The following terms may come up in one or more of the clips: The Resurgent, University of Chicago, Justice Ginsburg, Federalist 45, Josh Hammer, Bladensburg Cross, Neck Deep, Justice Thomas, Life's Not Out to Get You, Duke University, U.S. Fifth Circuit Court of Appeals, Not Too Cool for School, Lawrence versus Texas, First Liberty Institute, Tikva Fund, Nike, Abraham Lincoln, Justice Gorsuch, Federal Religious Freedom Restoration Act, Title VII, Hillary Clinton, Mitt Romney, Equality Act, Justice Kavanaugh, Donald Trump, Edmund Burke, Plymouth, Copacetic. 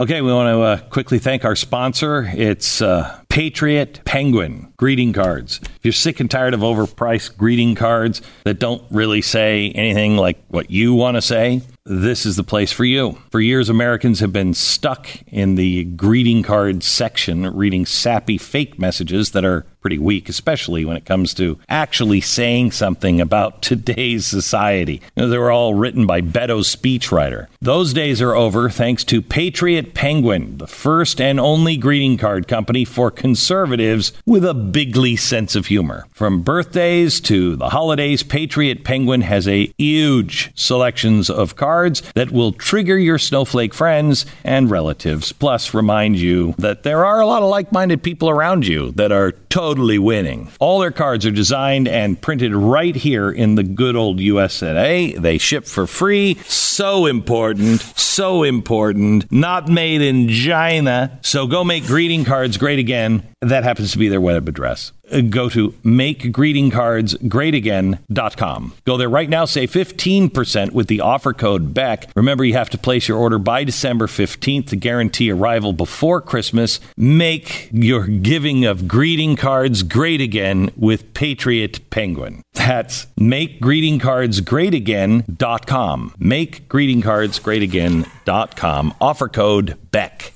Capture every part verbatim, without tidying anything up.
Okay, we want to uh, quickly thank our sponsor. It's uh, Patriot Penguin greeting cards. If you're sick and tired of overpriced greeting cards that don't really say anything like what you want to say, this is the place for you. For years, Americans have been stuck in the greeting card section, reading sappy fake messages that are pretty weak, especially when it comes to actually saying something about today's society. You know, they were all written by Beto's speechwriter. Those days are over thanks to Patriot Penguin, the first and only greeting card company for conservatives with a bigly sense of humor. From birthdays to the holidays, Patriot Penguin has a huge selections of cards that will trigger your snowflake friends and relatives, plus remind you that there are a lot of like-minded people around you that are totally winning. All their cards are designed and printed right here in the good old U S A. They ship for free. So important. So important. Not made in China. So go make greeting cards great again. That happens to be their web address. Go to make greeting cards great again dot com. Go there right now. Save fifteen percent with the offer code B E C. Remember, you have to place your order by December fifteenth to guarantee arrival before Christmas. Make your giving of greeting cards great again with Patriot Penguin. That's make greeting cards great again dot com. make greeting cards great again dot com. Offer code B E C.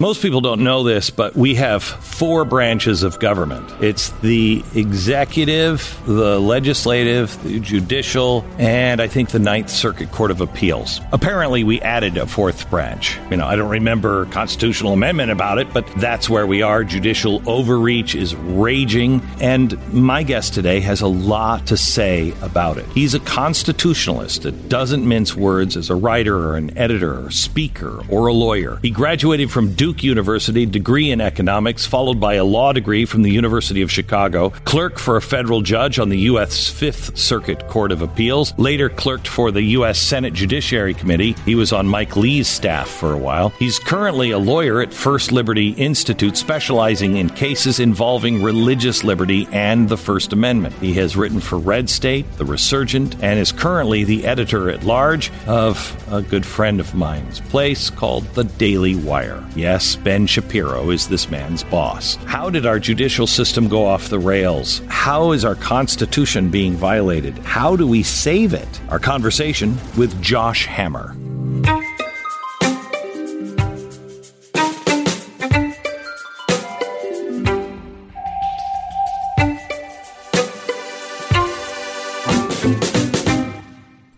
Most people don't know this, but we have four branches of government. It's the executive, the legislative, the judicial, and I think the Ninth Circuit Court of Appeals. Apparently, we added a fourth branch. You know, I don't remember a constitutional amendment about it, but that's where we are. Judicial overreach is raging, and my guest today has a lot to say about it. He's a constitutionalist that doesn't mince words as a writer or an editor or speaker or a lawyer. He graduated from Duke University, degree in economics, followed by a law degree from the University of Chicago, clerk for a federal judge on the U S Fifth Circuit Court of Appeals, later clerked for the U S Senate Judiciary Committee. He was on Mike Lee's staff for a while. He's currently a lawyer at First Liberty Institute, specializing in cases involving religious liberty and the First Amendment. He has written for Red State, The Resurgent, and is currently the editor-at-large of a good friend of mine's place called The Daily Wire. Yes. Ben Shapiro is this man's boss. How did our judicial system go off the rails? How is our Constitution being violated? How do we save it? Our conversation with Josh Hammer.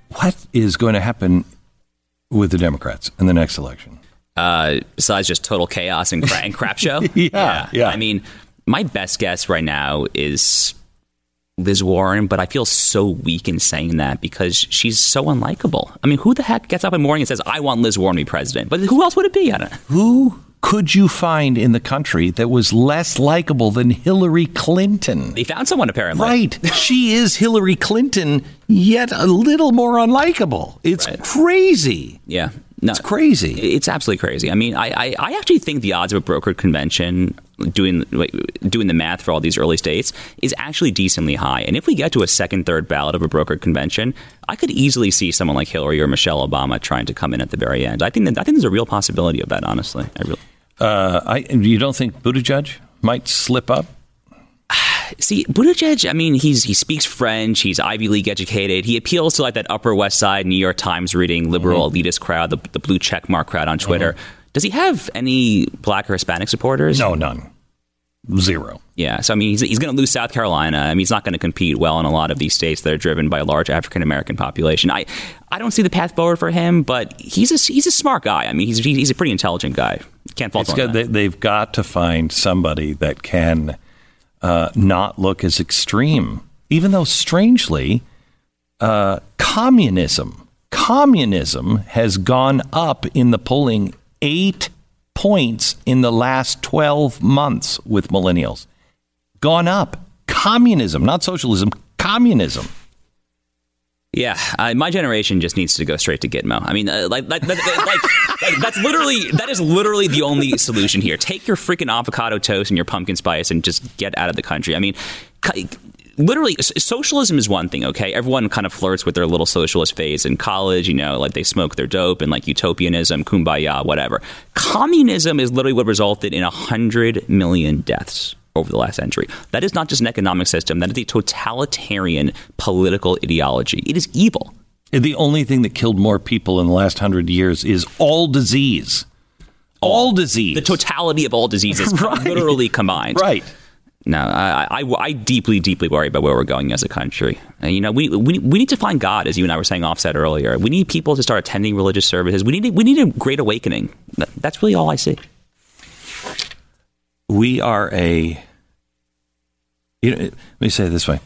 What is going to happen with the Democrats in the next election? Uh, besides just total chaos and, cra- and crap show. yeah, yeah, yeah. I mean, my best guess right now is Liz Warren, but I feel so weak in saying that because she's so unlikable. I mean, who the heck gets up in the morning and says, I want Liz Warren to be president? But who else would it be? I don't know. Who could you find in the country that was less likable than Hillary Clinton? They found someone, apparently. Right. She is Hillary Clinton, yet a little more unlikable. It's right. Crazy. Yeah. No, it's crazy. It's absolutely crazy. I mean, I, I, I actually think the odds of a brokered convention doing doing the math for all these early states is actually decently high. And if we get to a second, third ballot of a brokered convention, I could easily see someone like Hillary or Michelle Obama trying to come in at the very end. I think that, I think there's a real possibility of that, honestly. I really. Uh, I you don't think Buttigieg might slip up? See, Buttigieg, I mean, he's he speaks French. He's Ivy League educated. He appeals to like that Upper West Side, New York Times reading, liberal mm-hmm. elitist crowd, the, the blue checkmark crowd on Twitter. Mm-hmm. Does he have any black or Hispanic supporters? No, none. Zero. Yeah. So, I mean, he's, he's going to lose South Carolina. I mean, he's not going to compete well in a lot of these states that are driven by a large African-American population. I, I don't see the path forward for him, but he's a, he's a smart guy. I mean, he's he's a pretty intelligent guy. Can't fault him. They, they've got to find somebody that can... Uh, not look as extreme, even though, strangely, uh, communism, communism has gone up in the polling eight points in the last twelve months with millennials. Gone up. Communism, not socialism, communism. Yeah, uh, my generation just needs to go straight to Gitmo. I mean, uh, like, like, like, like that's literally that is literally the only solution here. Take your freaking avocado toast and your pumpkin spice and just get out of the country. I mean, literally, socialism is one thing, okay? Everyone kind of flirts with their little socialist phase in college, you know, like they smoke their dope and like utopianism, kumbaya, whatever. Communism is literally what resulted in one hundred million deaths over the last century. That is not just an economic system. That is a totalitarian political ideology. It is evil. The only thing that killed more people in the last hundred years is all disease. All, all disease. The totality of all diseases right. literally combined. Right. No, I, I, I deeply, deeply worry about where we're going as a country. And, you know, we, we we need to find God, as you and I were saying offset earlier. We need people to start attending religious services. We need we need a great awakening. That's really all I see. We are a, you know, let me say it this way.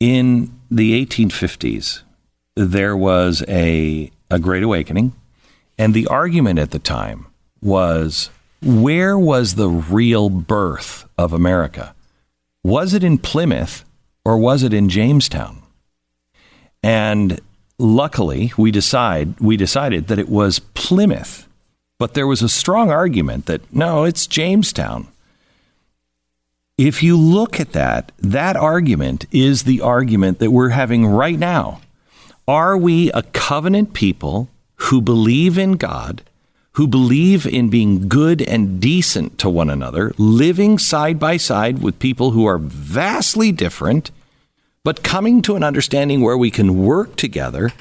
In the eighteen fifties, there was a, a Great Awakening, and the argument at the time was, where was the real birth of America? Was it in Plymouth or was it in Jamestown? And luckily, we decide we decided that it was Plymouth. But there was a strong argument that, no, it's Jamestown. If you look at that, that argument is the argument that we're having right now. Are we a covenant people who believe in God, who believe in being good and decent to one another, living side by side with people who are vastly different, but coming to an understanding where we can work together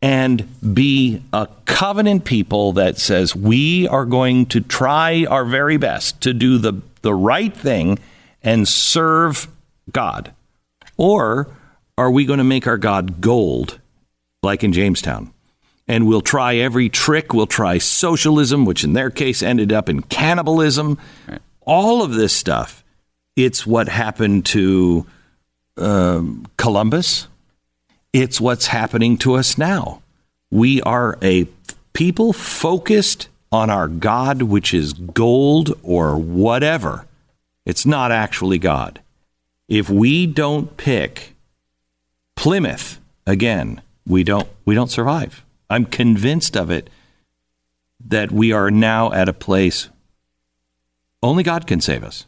and be a covenant people that says we are going to try our very best to do the, the right thing and serve God? Or are we going to make our God gold like in Jamestown? And we'll try every trick. We'll try socialism, which in their case ended up in cannibalism. Right. All of this stuff. It's what happened to um, Columbus. It's what's happening to us now. We are a people focused on our God, which is gold or whatever. It's not actually God. If we don't pick Plymouth again, we don't we don't survive. I'm convinced of it, that we are now at a place only God can save us.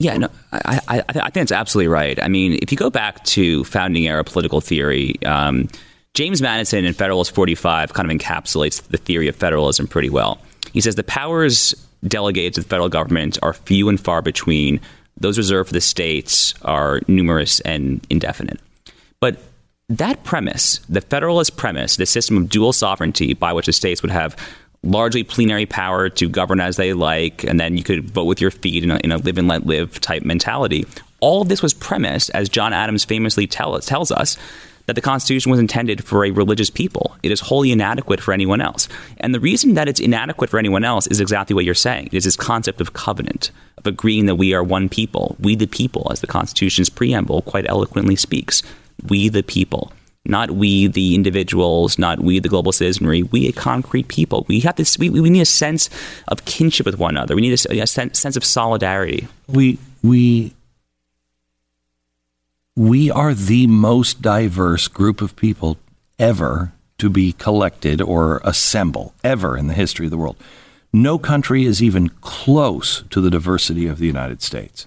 Yeah, no, I, I I think that's absolutely right. I mean, if you go back to founding era political theory, um, James Madison in Federalist forty-five kind of encapsulates the theory of federalism pretty well. He says the powers delegated to the federal government are few and far between. Those reserved for the states are numerous and indefinite. But that premise, the Federalist premise, the system of dual sovereignty by which the states would have largely plenary power to govern as they like, and then you could vote with your feet in a, in a live and let live type mentality. All of this was premised, as John Adams famously tell us, tells us, that the Constitution was intended for a religious people. It is wholly inadequate for anyone else. And the reason that it's inadequate for anyone else is exactly what you're saying. It is this concept of covenant, of agreeing that we are one people. We the people, as the Constitution's preamble quite eloquently speaks. We the people. Not we, the individuals, not we, the global citizenry, we, a concrete people. We have this. We, we need a sense of kinship with one another. We need a, a sen- sense of solidarity. We we we are the most diverse group of people ever to be collected or assemble ever in the history of the world. No country is even close to the diversity of the United States.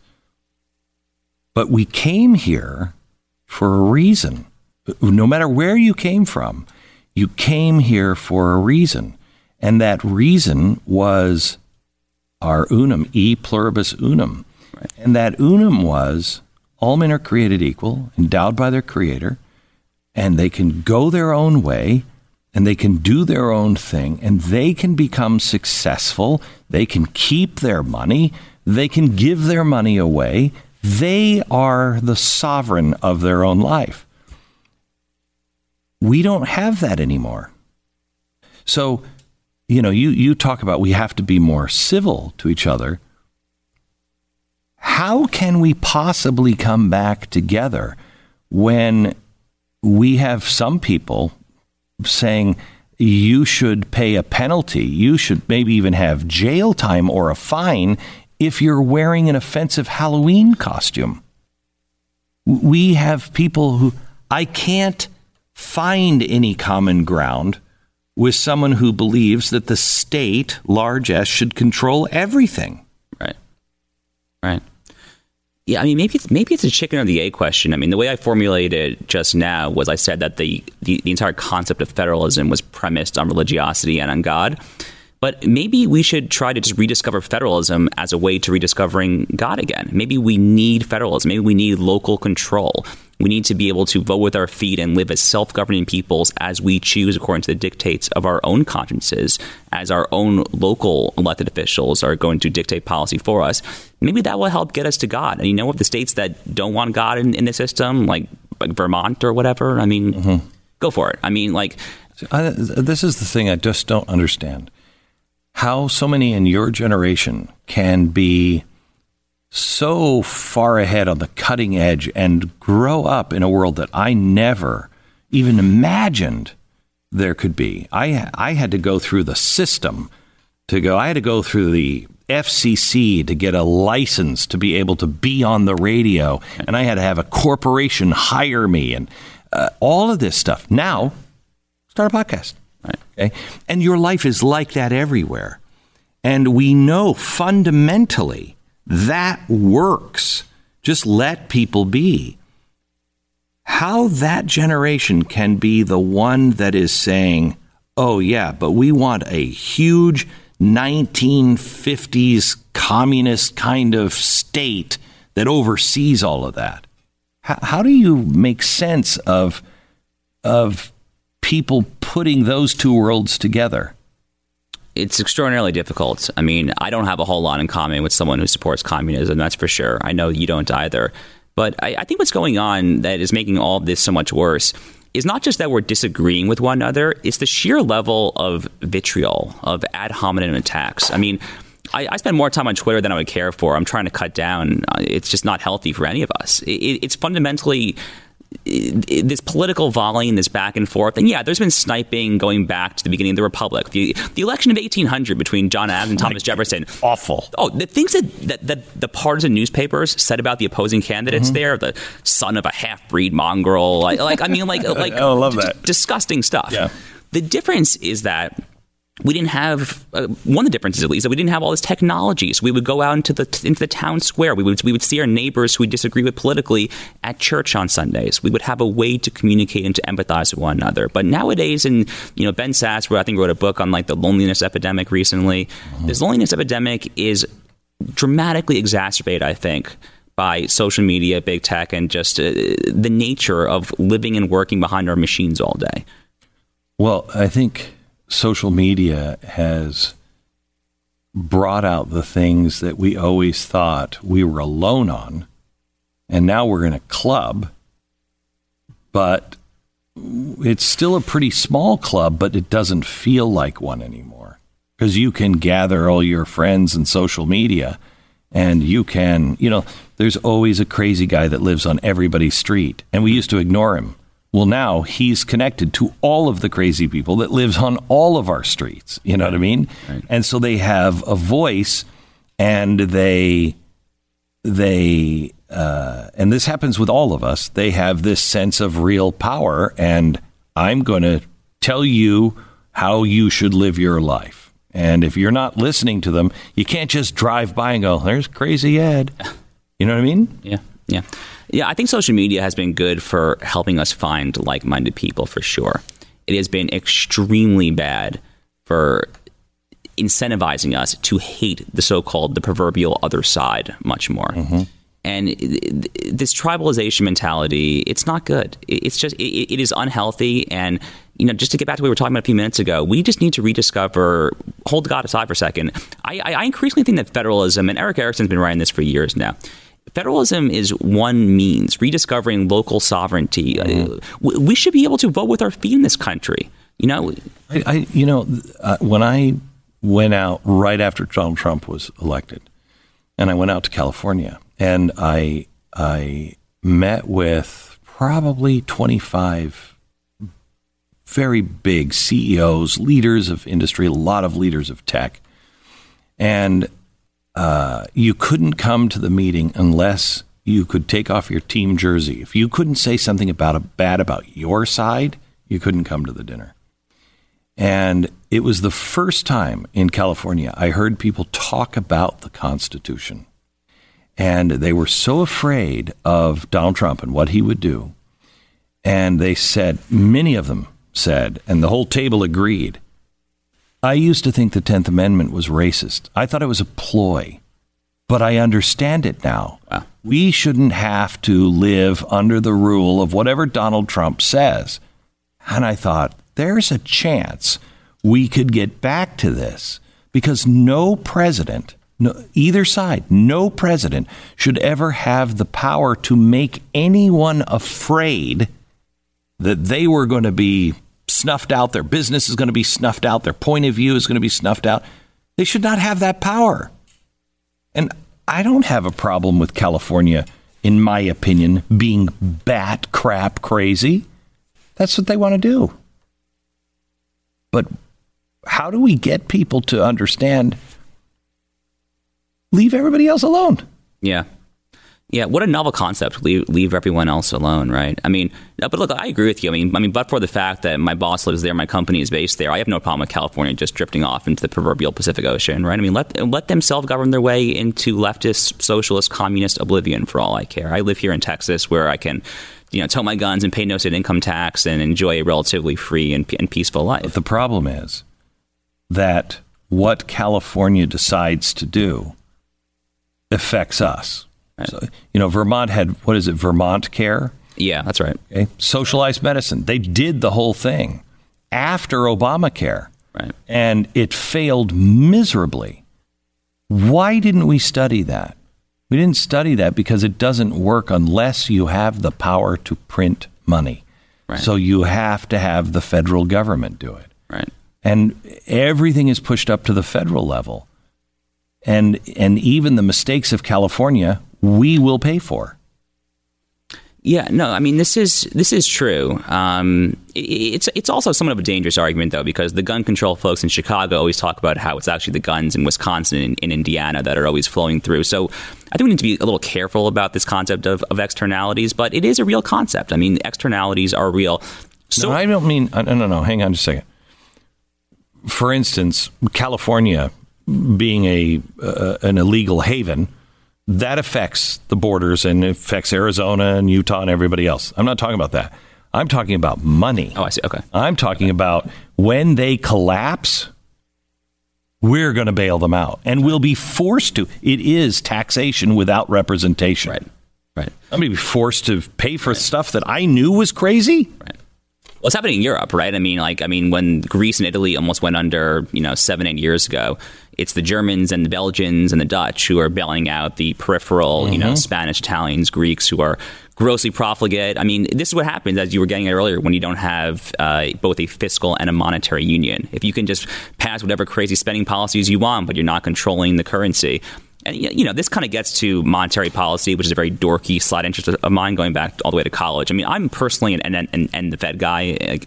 But we came here for a reason. No matter where you came from, you came here for a reason. And that reason was our unum, e pluribus unum. Right. And that unum was all men are created equal, endowed by their creator, and they can go their own way, and they can do their own thing, and they can become successful. They can keep their money. They can give their money away. They are the sovereign of their own life. We don't have that anymore. So, you know, you, you talk about we have to be more civil to each other. How can we possibly come back together when we have some people saying you should pay a penalty, you should maybe even have jail time or a fine if you're wearing an offensive Halloween costume? We have people who... I can't find any common ground with someone who believes that the state, large S, should control everything. Right. Right. Yeah, I mean, maybe it's, maybe it's a chicken or the egg question. I mean, the way I formulated it just now was I said that the, the, the entire concept of federalism was premised on religiosity and on God. But maybe we should try to just rediscover federalism as a way to rediscovering God again. Maybe we need federalism. Maybe we need local control. We need to be able to vote with our feet and live as self-governing peoples as we choose according to the dictates of our own consciences, as our own local elected officials are going to dictate policy for us. Maybe that will help get us to God. And you know what? The states that don't want God in, in the system, like, like Vermont or whatever, I mean, mm-hmm. go for it. I mean, like... I, this is the thing I just don't understand. How so many in your generation can be so far ahead on the cutting edge and grow up in a world that I never even imagined there could be. I I had to go through the system to go. I had to go through the F C C to get a license to be able to be on the radio. And I had to have a corporation hire me and uh, all of this stuff. Now, start a podcast. Right. Okay. And your life is like that everywhere. And we know fundamentally that works. Just let people be. How that generation can be the one that is saying, oh, yeah, but we want a huge nineteen fifties communist kind of state that oversees all of that. How, how do you make sense of of people putting those two worlds together? It's extraordinarily difficult. I mean, I don't have a whole lot in common with someone who supports communism, that's for sure. I know you don't either. But I, I think what's going on that is making all of this so much worse is not just that we're disagreeing with one another, it's the sheer level of vitriol, of ad hominem attacks. I mean, I, I spend more time on Twitter than I would care for. I'm trying to cut down. It's just not healthy for any of us. It, it, it's fundamentally... this political volleying, this back and forth. And yeah, there's been sniping going back to the beginning of the Republic. The, the election of eighteen hundred between John Adams and Thomas Jefferson. Awful. Oh, the things that, that, that the partisan newspapers said about the opposing candidates mm-hmm. there, the son of a half-breed mongrel. Like, like I mean, like, like I love that. D- disgusting stuff. Yeah. The difference is that we didn't have uh, one of the differences, at least, that we didn't have all this technology. So we would go out into the into the town square. We would we would see our neighbors who we disagree with politically at church on Sundays. We would have a way to communicate and to empathize with one another. But nowadays, and you know, Ben Sass, who I think wrote a book on like the loneliness epidemic recently. Mm-hmm. This loneliness epidemic is dramatically exacerbated, I think, by social media, big tech, and just uh, the nature of living and working behind our machines all day. Well, I think social media has brought out the things that we always thought we were alone on, and now we're in a club, but it's still a pretty small club, but it doesn't feel like one anymore because you can gather all your friends and social media, and you can, you know, there's always a crazy guy that lives on everybody's street, and we used to ignore him. Well, now he's connected to all of the crazy people that lives on all of our streets. You know what I mean? Right. And so they have a voice, and they, they, uh, and this happens with all of us. They have this sense of real power, and I'm going to tell you how you should live your life. And if you're not listening to them, you can't just drive by and go, "There's crazy Ed." You know what I mean? Yeah. Yeah. Yeah, I think social media has been good for helping us find like-minded people, for sure. It has been extremely bad for incentivizing us to hate the so-called, the proverbial other side much more. Mm-hmm. And this tribalization mentality, it's not good. It's just, it, it is unhealthy. And, you know, just to get back to what we were talking about a few minutes ago, we just need to rediscover, hold God aside for a second. I, I increasingly think that federalism, and Eric Erickson's been writing this for years now, federalism is one means, rediscovering local sovereignty. Mm-hmm. We should be able to vote with our feet in this country. You know, I, I you know, uh, when I went out right after Donald Trump was elected, and I went out to California, and I I met with probably twenty-five very big C E Os, leaders of industry, a lot of leaders of tech, and Uh, you couldn't come to the meeting unless you could take off your team jersey. If you couldn't say something about a bad about your side, you couldn't come to the dinner. And it was the first time in California I heard people talk about the Constitution. And they were so afraid of Donald Trump and what he would do. And they said, many of them said, and the whole table agreed, I used to think the tenth Amendment was racist. I thought it was a ploy. But I understand it now. Wow. We shouldn't have to live under the rule of whatever Donald Trump says. And I thought, there's a chance we could get back to this, because no president, no, either side, no president should ever have the power to make anyone afraid that they were going to be snuffed out, their business is going to be snuffed out, their point of view is going to be snuffed out. They should not have that power. And I don't have a problem with California, in my opinion, being bat crap crazy. That's what they want to do. But how do we get people to understand, leave everybody else alone? Yeah. Yeah. What a novel concept. Leave, leave everyone else alone. Right. I mean, but look, I agree with you. I mean, I mean, but for the fact that my boss lives there, my company is based there, I have no problem with California just drifting off into the proverbial Pacific Ocean. Right. I mean, let let them self-govern their way into leftist, socialist, communist oblivion for all I care. I live here in Texas where I can, you know, tow my guns and pay no state income tax and enjoy a relatively free and, and peaceful life. But the problem is that what California decides to do affects us. Right. So, you know, Vermont had, what is it, Vermont Care? Yeah, that's right. Okay. Socialized medicine. They did the whole thing after Obamacare. Right. And it failed miserably. Why didn't we study that? We didn't study that because it doesn't work unless you have the power to print money. Right. So you have to have the federal government do it. Right. And everything is pushed up to the federal level. And and even the mistakes of California, we will pay for. Yeah, no, I mean, this is this is true. Um, it, it's it's also somewhat of a dangerous argument, though, because the gun control folks in Chicago always talk about how it's actually the guns in Wisconsin and in Indiana that are always flowing through. So I think we need to be a little careful about this concept of, of externalities, but it is a real concept. I mean, externalities are real. So no, I don't mean, no, no, no, hang on just a second. For instance, California being a uh, an illegal haven, that affects the borders and affects Arizona and Utah and everybody else. I'm not talking about that. I'm talking about money. Oh, I see. Okay. I'm talking okay. about when they collapse, we're going to bail them out and we'll be forced to. It is taxation without representation. Right. Right. I'm going to be forced to pay for right. stuff that I knew was crazy. Right. Well, it's happening in Europe, right? I mean, like, I mean, when Greece and Italy almost went under, you know, seven, eight years ago, it's the Germans and the Belgians and the Dutch who are bailing out the peripheral, mm-hmm. you know, Spanish, Italians, Greeks who are grossly profligate. I mean, this is what happens, as you were getting at earlier, when you don't have uh, both a fiscal and a monetary union. If you can just pass whatever crazy spending policies you want, but you're not controlling the currency. And, you know, this kind of gets to monetary policy, which is a very dorky side interest of mine going back all the way to college. I mean, I'm personally an, an, an, an the Fed guy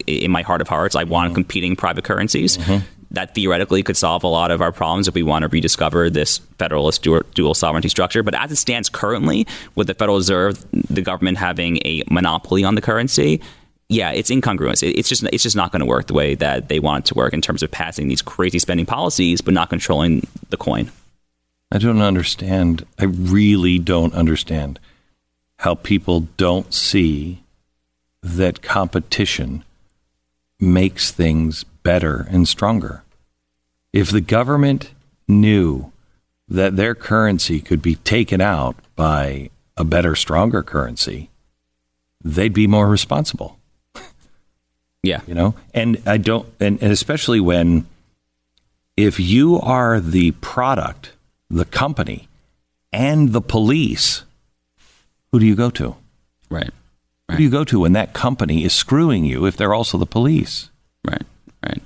in my heart of hearts. I want mm-hmm. competing private currencies. Mm-hmm. That theoretically could solve a lot of our problems if we want to rediscover this federalist dual, dual sovereignty structure. But as it stands currently, with the Federal Reserve, the government having a monopoly on the currency, yeah, it's incongruous. It's just it's just not going to work the way that they want it to work in terms of passing these crazy spending policies, but not controlling the coin. I don't understand. I really don't understand how people don't see that competition makes things better and stronger. If the government knew that their currency could be taken out by a better, stronger currency, they'd be more responsible. Yeah. You know, and I don't, and, and especially when, if you are the product, the company, and the police, who do you go to? Right. Right. Who do you go to when that company is screwing you if they're also the police? Right. Right.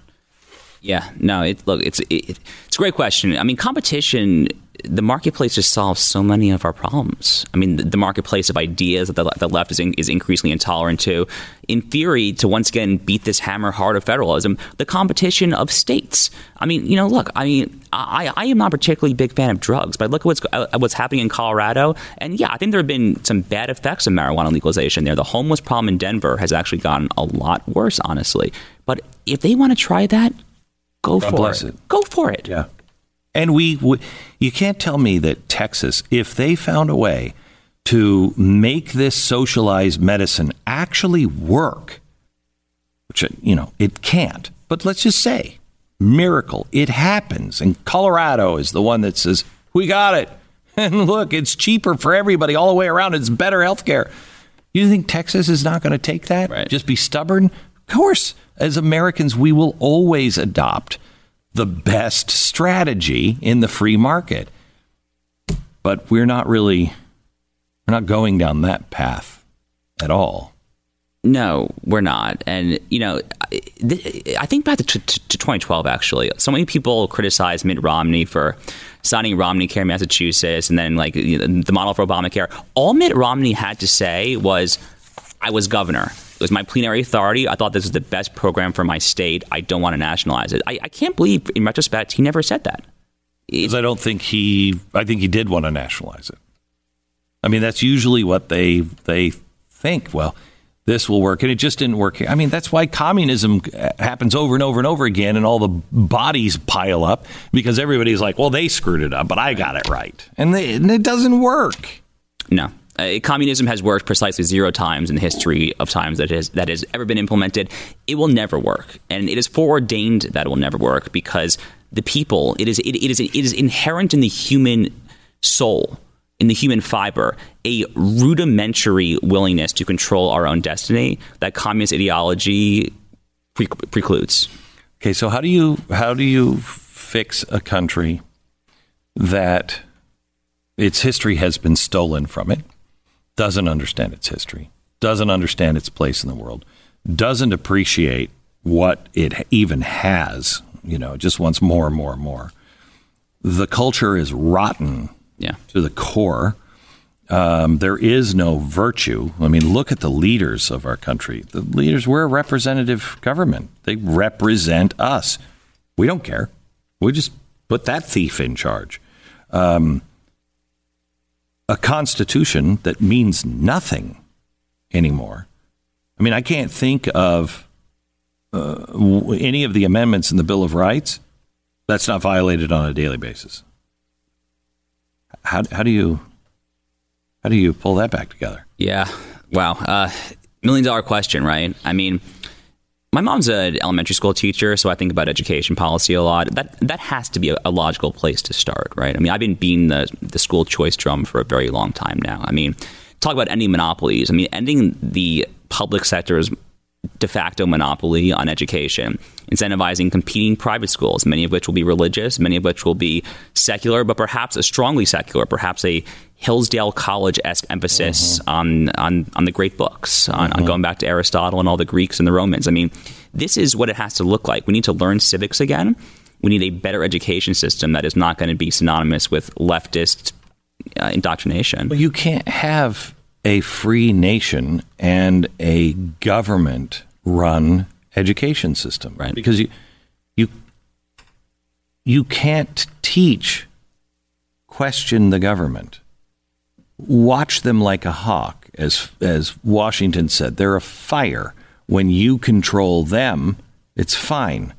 Yeah. No, it, look, it's it, it's a great question. I mean, competition the marketplace just solves so many of our problems. I mean, the, the marketplace of ideas that the, the left is, in, is increasingly intolerant to. In theory, to once again beat this hammer hard of federalism, the competition of states. I mean, you know, look, I mean, I, I am not particularly big fan of drugs, but look at what's, uh, what's happening in Colorado. And yeah, I think there have been some bad effects of marijuana legalization there. The homeless problem in Denver has actually gotten a lot worse, honestly. But if they want to try that, go God for bless it. it. Go for it. Yeah. And we, w- you can't tell me that Texas, if they found a way to make this socialized medicine actually work, which, you know, it can't. But let's just say, miracle, it happens. And Colorado is the one that says, we got it. And look, it's cheaper for everybody all the way around. It's better health care. You think Texas is not going to take that? Right. Just be stubborn? Of course. As Americans, we will always adopt the best strategy in the free market. But we're not really, we're not going down that path at all. No, we're not. And, you know, I think back to twenty twelve, actually. So many people criticized Mitt Romney for signing Romneycare in Massachusetts and then, like, you know, the model for Obamacare. All Mitt Romney had to say was, I was governor. It was my plenary authority. I thought this was the best program for my state. I don't want to nationalize it. I, I can't believe, in retrospect, he never said that. Because I don't think he, I think he did want to nationalize it. I mean, that's usually what they they think. Well, this will work. And it just didn't work here. I mean, that's why communism happens over and over and over again. And all the bodies pile up because everybody's like, well, they screwed it up, but I got it right. And, they, and it doesn't work. No. Uh, communism has worked precisely zero times in the history of times that it has, that has ever been implemented. It will never work. And it is foreordained that it will never work because the people, it is it, it is it is inherent in the human soul, in the human fiber, a rudimentary willingness to control our own destiny that communist ideology pre- precludes. Okay, so how do you how do you fix a country that its history has been stolen from it? Doesn't understand its history, doesn't understand its place in the world, doesn't appreciate what it even has, you know, just wants more and more and more. The culture is rotten yeah. to the core. Um, there is no virtue. I mean, look at the leaders of our country. The leaders, we're a representative government. They represent us. We don't care. We just put that thief in charge. Um A constitution that means nothing anymore. I mean, I can't think of uh, w- any of the amendments in the Bill of Rights that's not violated on a daily basis. How how do you how do you pull that back together? Yeah, wow, uh, million dollar question, right? I mean, my mom's an elementary school teacher, so I think about education policy a lot. That that has to be a logical place to start, right? I mean, I've been beating the, the school choice drum for a very long time now. I mean, talk about ending monopolies. I mean, ending the public sector's de facto monopoly on education, incentivizing competing private schools, many of which will be religious, many of which will be secular, but perhaps a strongly secular, perhaps a Hillsdale College-esque emphasis mm-hmm. on, on on the great books, on, mm-hmm. on going back to Aristotle and all the Greeks and the Romans. I mean, this is what it has to look like. We need to learn civics again. We need a better education system that is not going to be synonymous with leftist uh, indoctrination. Well, you can't have a free nation and a government-run education system, right? Because you you you can't teach, question the government. Watch them like a hawk, as as Washington said. They're a fire. When you control them, it's fine.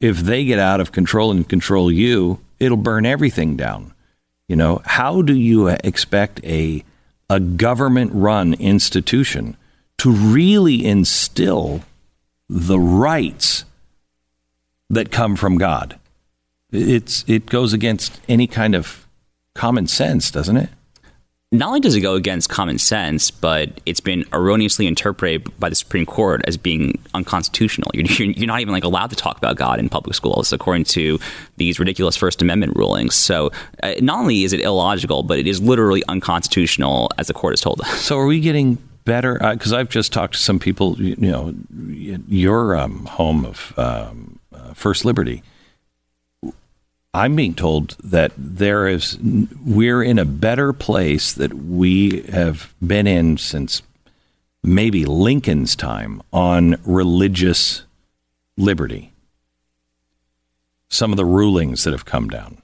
If they get out of control and control you, it'll burn everything down. You know, how do you expect a a government-run institution to really instill the rights that come from God? It's it goes against any kind of common sense, doesn't it? Not only does it go against common sense, but it's been erroneously interpreted by the Supreme Court as being unconstitutional. You're, you're not even like allowed to talk about God in public schools, according to these ridiculous First Amendment rulings. So uh, not only is it illogical, but it is literally unconstitutional, as the court has told us. So are we getting better? Because uh, I've just talked to some people, you, you know, your um, home of um, uh, First Liberty. I'm being told that there is we're in a better place that we have been in since maybe Lincoln's time on religious liberty. Some of the rulings that have come down.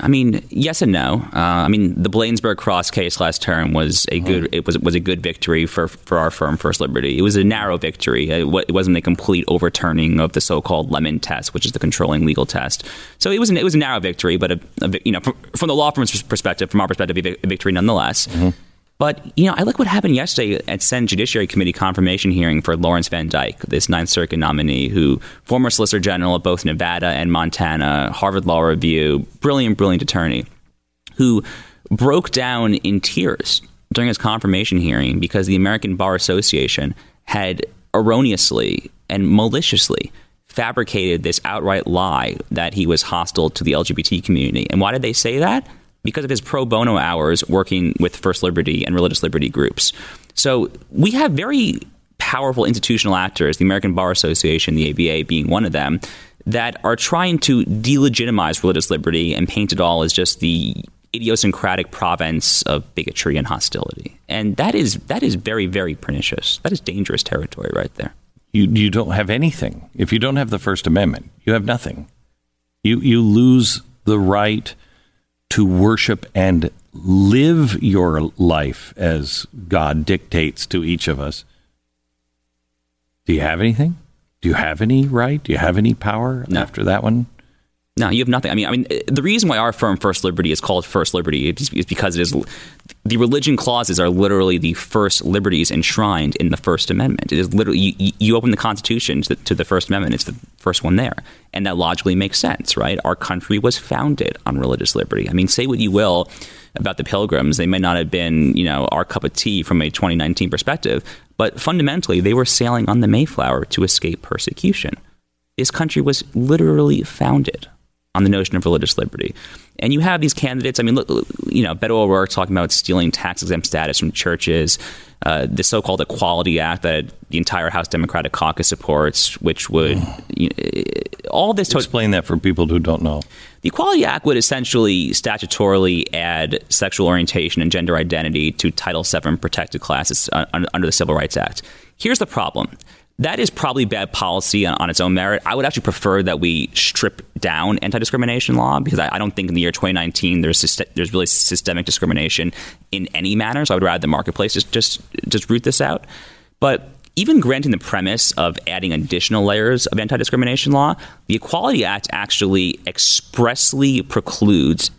I mean, yes and no. Uh, I mean, the Bladensburg Cross case last term was a good. It was was a good victory for, for our firm, First Liberty. It was a narrow victory. It wasn't a complete overturning of the so-called Lemon test, which is the controlling legal test. So it was an, it was a narrow victory, but a, a, you know, from, from the law firm's perspective, from our perspective, a victory nonetheless. Mm-hmm. But, you know, I like what happened yesterday at Senate Judiciary Committee confirmation hearing for Lawrence Van Dyke, this Ninth Circuit nominee, who former Solicitor General of both Nevada and Montana, Harvard Law Review, brilliant, brilliant attorney, who broke down in tears during his confirmation hearing because the American Bar Association had erroneously and maliciously fabricated this outright lie that he was hostile to the L G B T community. And why did they say that? Because of his pro bono hours working with First Liberty and Religious Liberty groups. So we have very powerful institutional actors, the American Bar Association, the A B A being one of them, that are trying to delegitimize religious liberty and paint it all as just the idiosyncratic province of bigotry and hostility. And that is that is very, very pernicious. That is dangerous territory right there. You you don't have anything. If you don't have the First Amendment, you have nothing. You you lose the right to worship and live your life as God dictates to each of us. Do you have anything? Do you have any right? Do you have any power no. after that one? No, you have nothing. I mean, I mean, the reason why our firm First Liberty is called First Liberty is because it is the religion clauses are literally the first liberties enshrined in the First Amendment. It is literally you, you open the Constitution to the, to the First Amendment; it's the first one there, and that logically makes sense, right? Our country was founded on religious liberty. I mean, say what you will about the Pilgrims; they may not have been, you know, our cup of tea from a twenty nineteen perspective, but fundamentally, they were sailing on the Mayflower to escape persecution. This country was literally founded on the notion of religious liberty. And you have these candidates. I mean, look, you know, Beto O'Rourke talking about stealing tax-exempt status from churches, uh, the so-called Equality Act that the entire House Democratic Caucus supports, which would you know, all this. To- Explain that for people who don't know. The Equality Act would essentially statutorily add sexual orientation and gender identity to Title seven protected classes under the Civil Rights Act. Here's the problem. That is probably bad policy on, on its own merit. I would actually prefer that we strip down anti-discrimination law because I, I don't think in the year twenty nineteen there's syste- there's really systemic discrimination in any manner. So I would rather the marketplace just just, just root this out. But even granting the premise of adding additional layers of anti-discrimination law, the Equality Act actually expressly precludes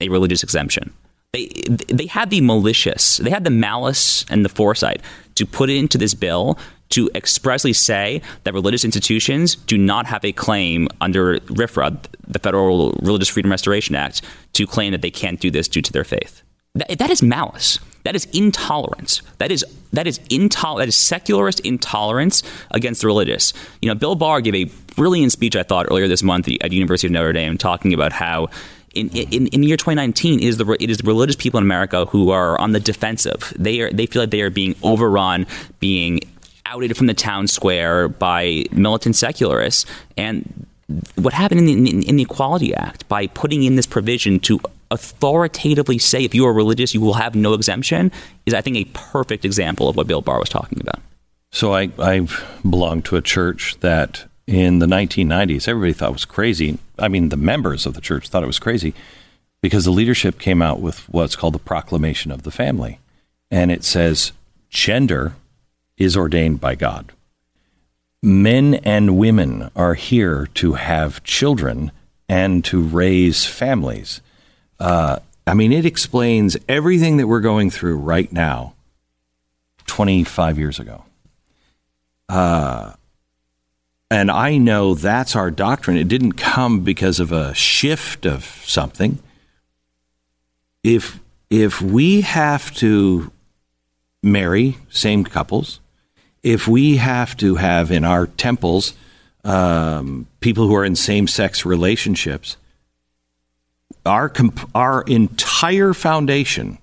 a religious exemption. They they had the malicious, they had the malice and the foresight to put it into this bill to expressly say that religious institutions do not have a claim under RFRA, the Federal Religious Freedom Restoration Act, to claim that they can't do this due to their faith. That, that is malice. That is intolerance. That is that is intoler- That is secularist intolerance against the religious. You know, Bill Barr gave a brilliant speech, I thought, earlier this month at the University of Notre Dame, talking about how In, in in the year twenty nineteen, it is the it is the religious people in America who are on the defensive. They are they feel like they are being overrun, being outed from the town square by militant secularists. And what happened in the, in, in the Equality Act by putting in this provision to authoritatively say if you are religious, you will have no exemption is, I think, a perfect example of what Bill Barr was talking about. So I I've belonged to a church that in the nineteen nineties, everybody thought it was crazy. I mean, the members of the church thought it was crazy because the leadership came out with what's called the Proclamation of the Family. And it says gender is ordained by God. Men and women are here to have children and to raise families. Uh, I mean, it explains everything that we're going through right now twenty-five years ago. Uh And I know that's our doctrine. It didn't come because of a shift of something. If if we have to marry same couples, if we have to have in our temples um, people who are in same-sex relationships, our comp- our entire foundation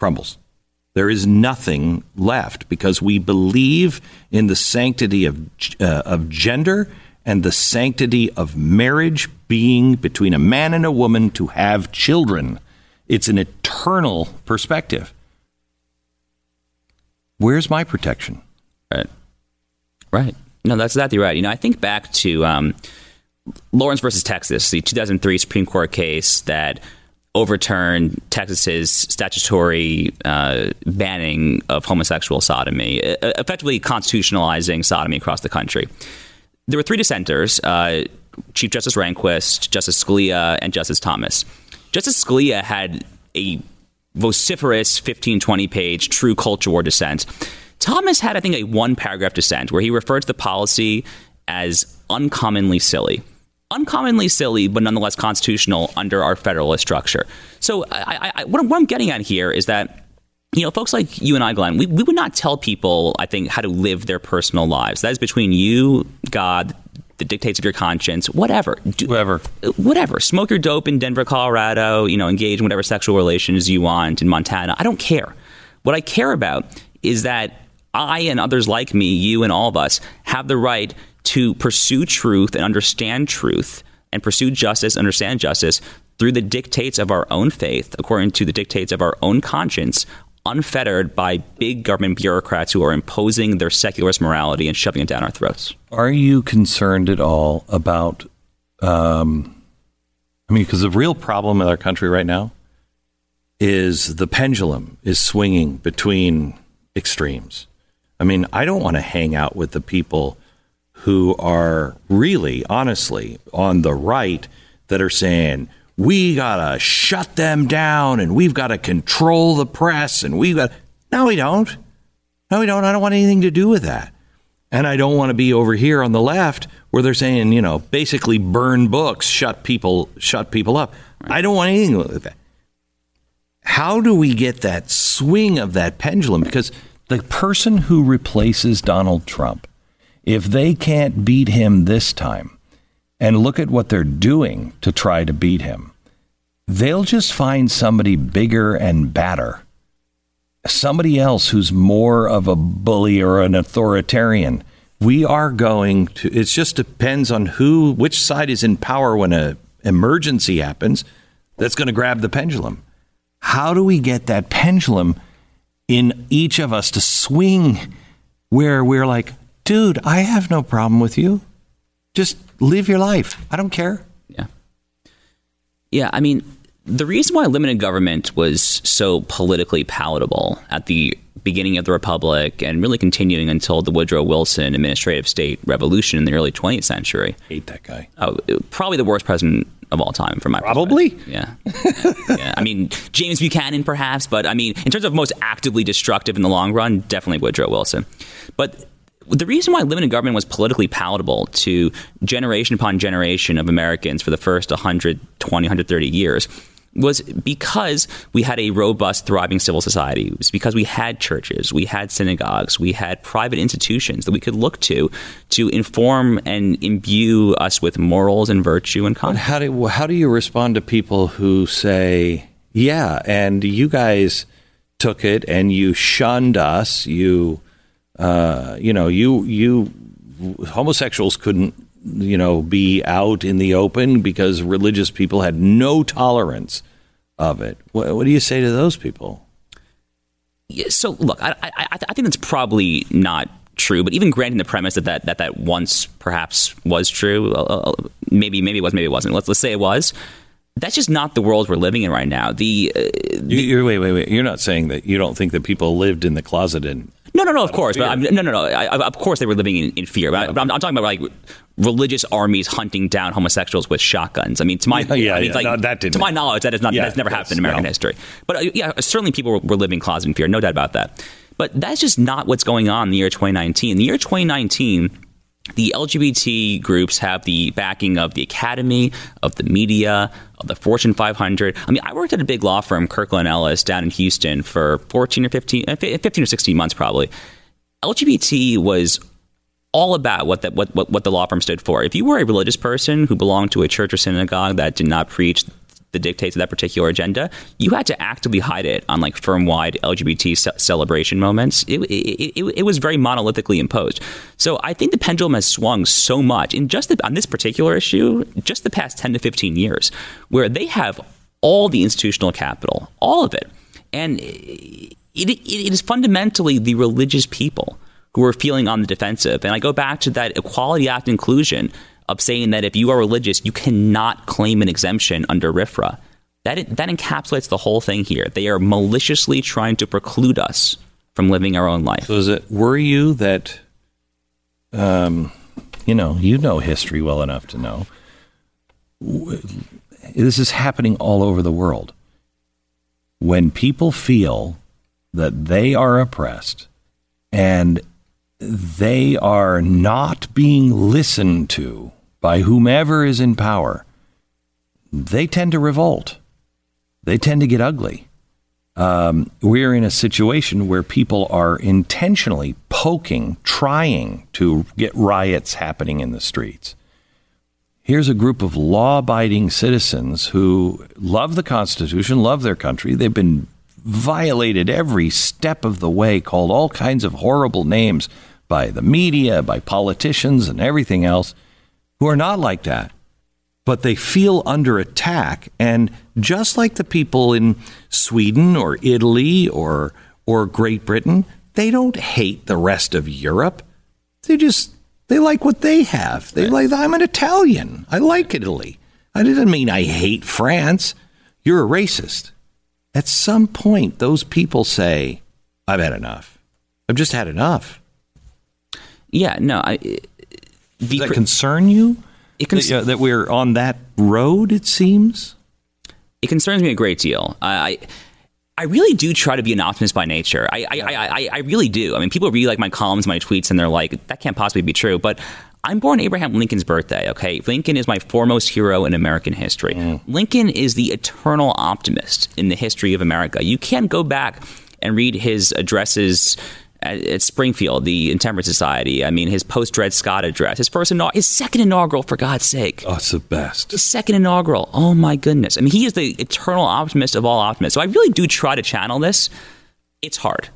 crumbles. There is nothing left because we believe in the sanctity of uh, of gender and the sanctity of marriage being between a man and a woman to have children. It's an eternal perspective. Where's my protection? Right. Right. No, that's exactly right. You know, I think back to um, Lawrence versus Texas, the two thousand three Supreme Court case that overturned Texas's statutory uh, banning of homosexual sodomy, effectively constitutionalizing sodomy across the country. There were three dissenters, uh, Chief Justice Rehnquist, Justice Scalia, and Justice Thomas. Justice Scalia had a vociferous fifteen, twenty-page true culture war dissent. Thomas had, I think, a one-paragraph dissent where he referred to the policy as uncommonly silly. Uncommonly silly, but nonetheless constitutional under our federalist structure. So I, I, what, I'm, what I'm getting at here is that, you know, folks like you and I, Glenn, we, we would not tell people, I think, how to live their personal lives. That is between you, God, the dictates of your conscience, whatever. Do, whatever. Whatever. Smoke your dope in Denver, Colorado, you know, engage in whatever sexual relations you want in Montana. I don't care. What I care about is that I and others like me, you and all of us, have the right to pursue truth and understand truth and pursue justice, understand justice through the dictates of our own faith, according to the dictates of our own conscience, unfettered by big government bureaucrats who are imposing their secularist morality and shoving it down our throats. Are you concerned at all about, um, I mean, because the real problem in our country right now is the pendulum is swinging between extremes. I mean, I don't want to hang out with the people who are really, honestly, on the right that are saying, we got to shut them down and we've got to control the press and we've got. No, we don't. No, we don't. I don't want anything to do with that. And I don't want to be over here on the left where they're saying, you know, basically burn books, shut people, shut people up. Right. I don't want anything with that. How do we get that swing of that pendulum? Because the person who replaces Donald Trump, if they can't beat him this time, and look at what they're doing to try to beat him, they'll just find somebody bigger and badder, somebody else who's more of a bully or an authoritarian. We are going to, it just depends on who, which side is in power when an emergency happens, that's going to grab the pendulum. How do we get that pendulum in each of us to swing where we're like, dude, I have no problem with you. Just live your life. I don't care. Yeah. Yeah. I mean, the reason why limited government was so politically palatable at the beginning of the Republic and really continuing until the Woodrow Wilson administrative state revolution in the early twentieth century. I hate that guy. Oh, probably the worst president of all time, from my probably. Yeah. Yeah. Yeah. I mean, James Buchanan, perhaps. But I mean, in terms of most actively destructive in the long run, definitely Woodrow Wilson. But the reason why limited government was politically palatable to generation upon generation of Americans for the first one hundred twenty, one hundred thirty years was because we had a robust, thriving civil society. It was because we had churches, we had synagogues, we had private institutions that we could look to to inform and imbue us with morals and virtue and conduct. How do, how do you respond to people who say, yeah, and you guys took it and you shunned us, you... Uh, you know, you you homosexuals couldn't, you know, be out in the open because religious people had no tolerance of it. What, what do you say to those people? Yeah, so, look, I, I, I think that's probably not true. But even granting the premise that that, that, that once perhaps was true, uh, maybe maybe it was, maybe it wasn't. Let's let's say it was. That's just not the world we're living in right now. The, uh, the you're, wait, wait, wait. You're not saying that you don't think that people lived in the closet and. No, no, no, of course. But I'm, no, no, no. I, of course they were living in, in fear. But, I, but I'm, I'm talking about like religious armies hunting down homosexuals with shotguns. I mean, to my yeah, I mean, yeah, like, no, that didn't to my knowledge, that is not yeah, that's never that's, happened in American no. history. But uh, yeah, certainly people were, were living in closet in fear. No doubt about that. But that's just not what's going on in the year twenty nineteen. In the year twenty nineteen, the L G B T groups have the backing of the academy, of the media, of the Fortune five hundred. I mean, I worked at a big law firm, Kirkland Ellis, down in Houston for fourteen or fifteen, fifteen or sixteen months, probably. L G B T was all about what that what, what what the law firm stood for. If you were a religious person who belonged to a church or synagogue that did not preach the dictates of that particular agenda, you had to actively hide it on like firm-wide L G B T ce- celebration moments. It, it, it, it was very monolithically imposed. So I think the pendulum has swung so much in just the, on this particular issue, just the past ten to fifteen years, where they have all the institutional capital, all of it. And it, it, it is fundamentally the religious people who are feeling on the defensive. And I go back to that Equality Act inclusion of saying that if you are religious, you cannot claim an exemption under RFRA. That that encapsulates the whole thing here. They are maliciously trying to preclude us from living our own life. So does it worry you that, um, you know, you know history well enough to know this is happening all over the world. When people feel that they are oppressed and they are not being listened to by whomever is in power, they tend to revolt. They tend to get ugly. Um, we're in a situation where people are intentionally poking, trying to get riots happening in the streets. Here's a group of law-abiding citizens who love the Constitution, love their country. They've been violated every step of the way, called all kinds of horrible names by the media, by politicians and everything else, who are not like that. But they feel under attack. And just like the people in Sweden or Italy or or Great Britain, they don't hate the rest of Europe. They just... They like what they have. They like, I'm an Italian. I like Italy. I didn't mean I hate France. You're a racist. At some point, those people say, I've had enough. I've just had enough. Yeah, no. I, it, the, Does that concern you? It cons- that, uh, that we're on that road, it seems? It concerns me a great deal. I... I I really do try to be an optimist by nature. I I, I I really do. I mean, people read like my columns, my tweets, and they're like, that can't possibly be true. But I'm born Abraham Lincoln's birthday, okay? Lincoln is my foremost hero in American history. Mm. Lincoln is the eternal optimist in the history of America. You can't go back and read his addresses at, at Springfield, the Intemperance Society. I mean, his post-Dred Scott address, his first inaugural, his second inaugural, for God's sake. Oh, it's the best. His second inaugural. Oh, my goodness. I mean, he is the eternal optimist of all optimists. So I really do try to channel this. It's hard.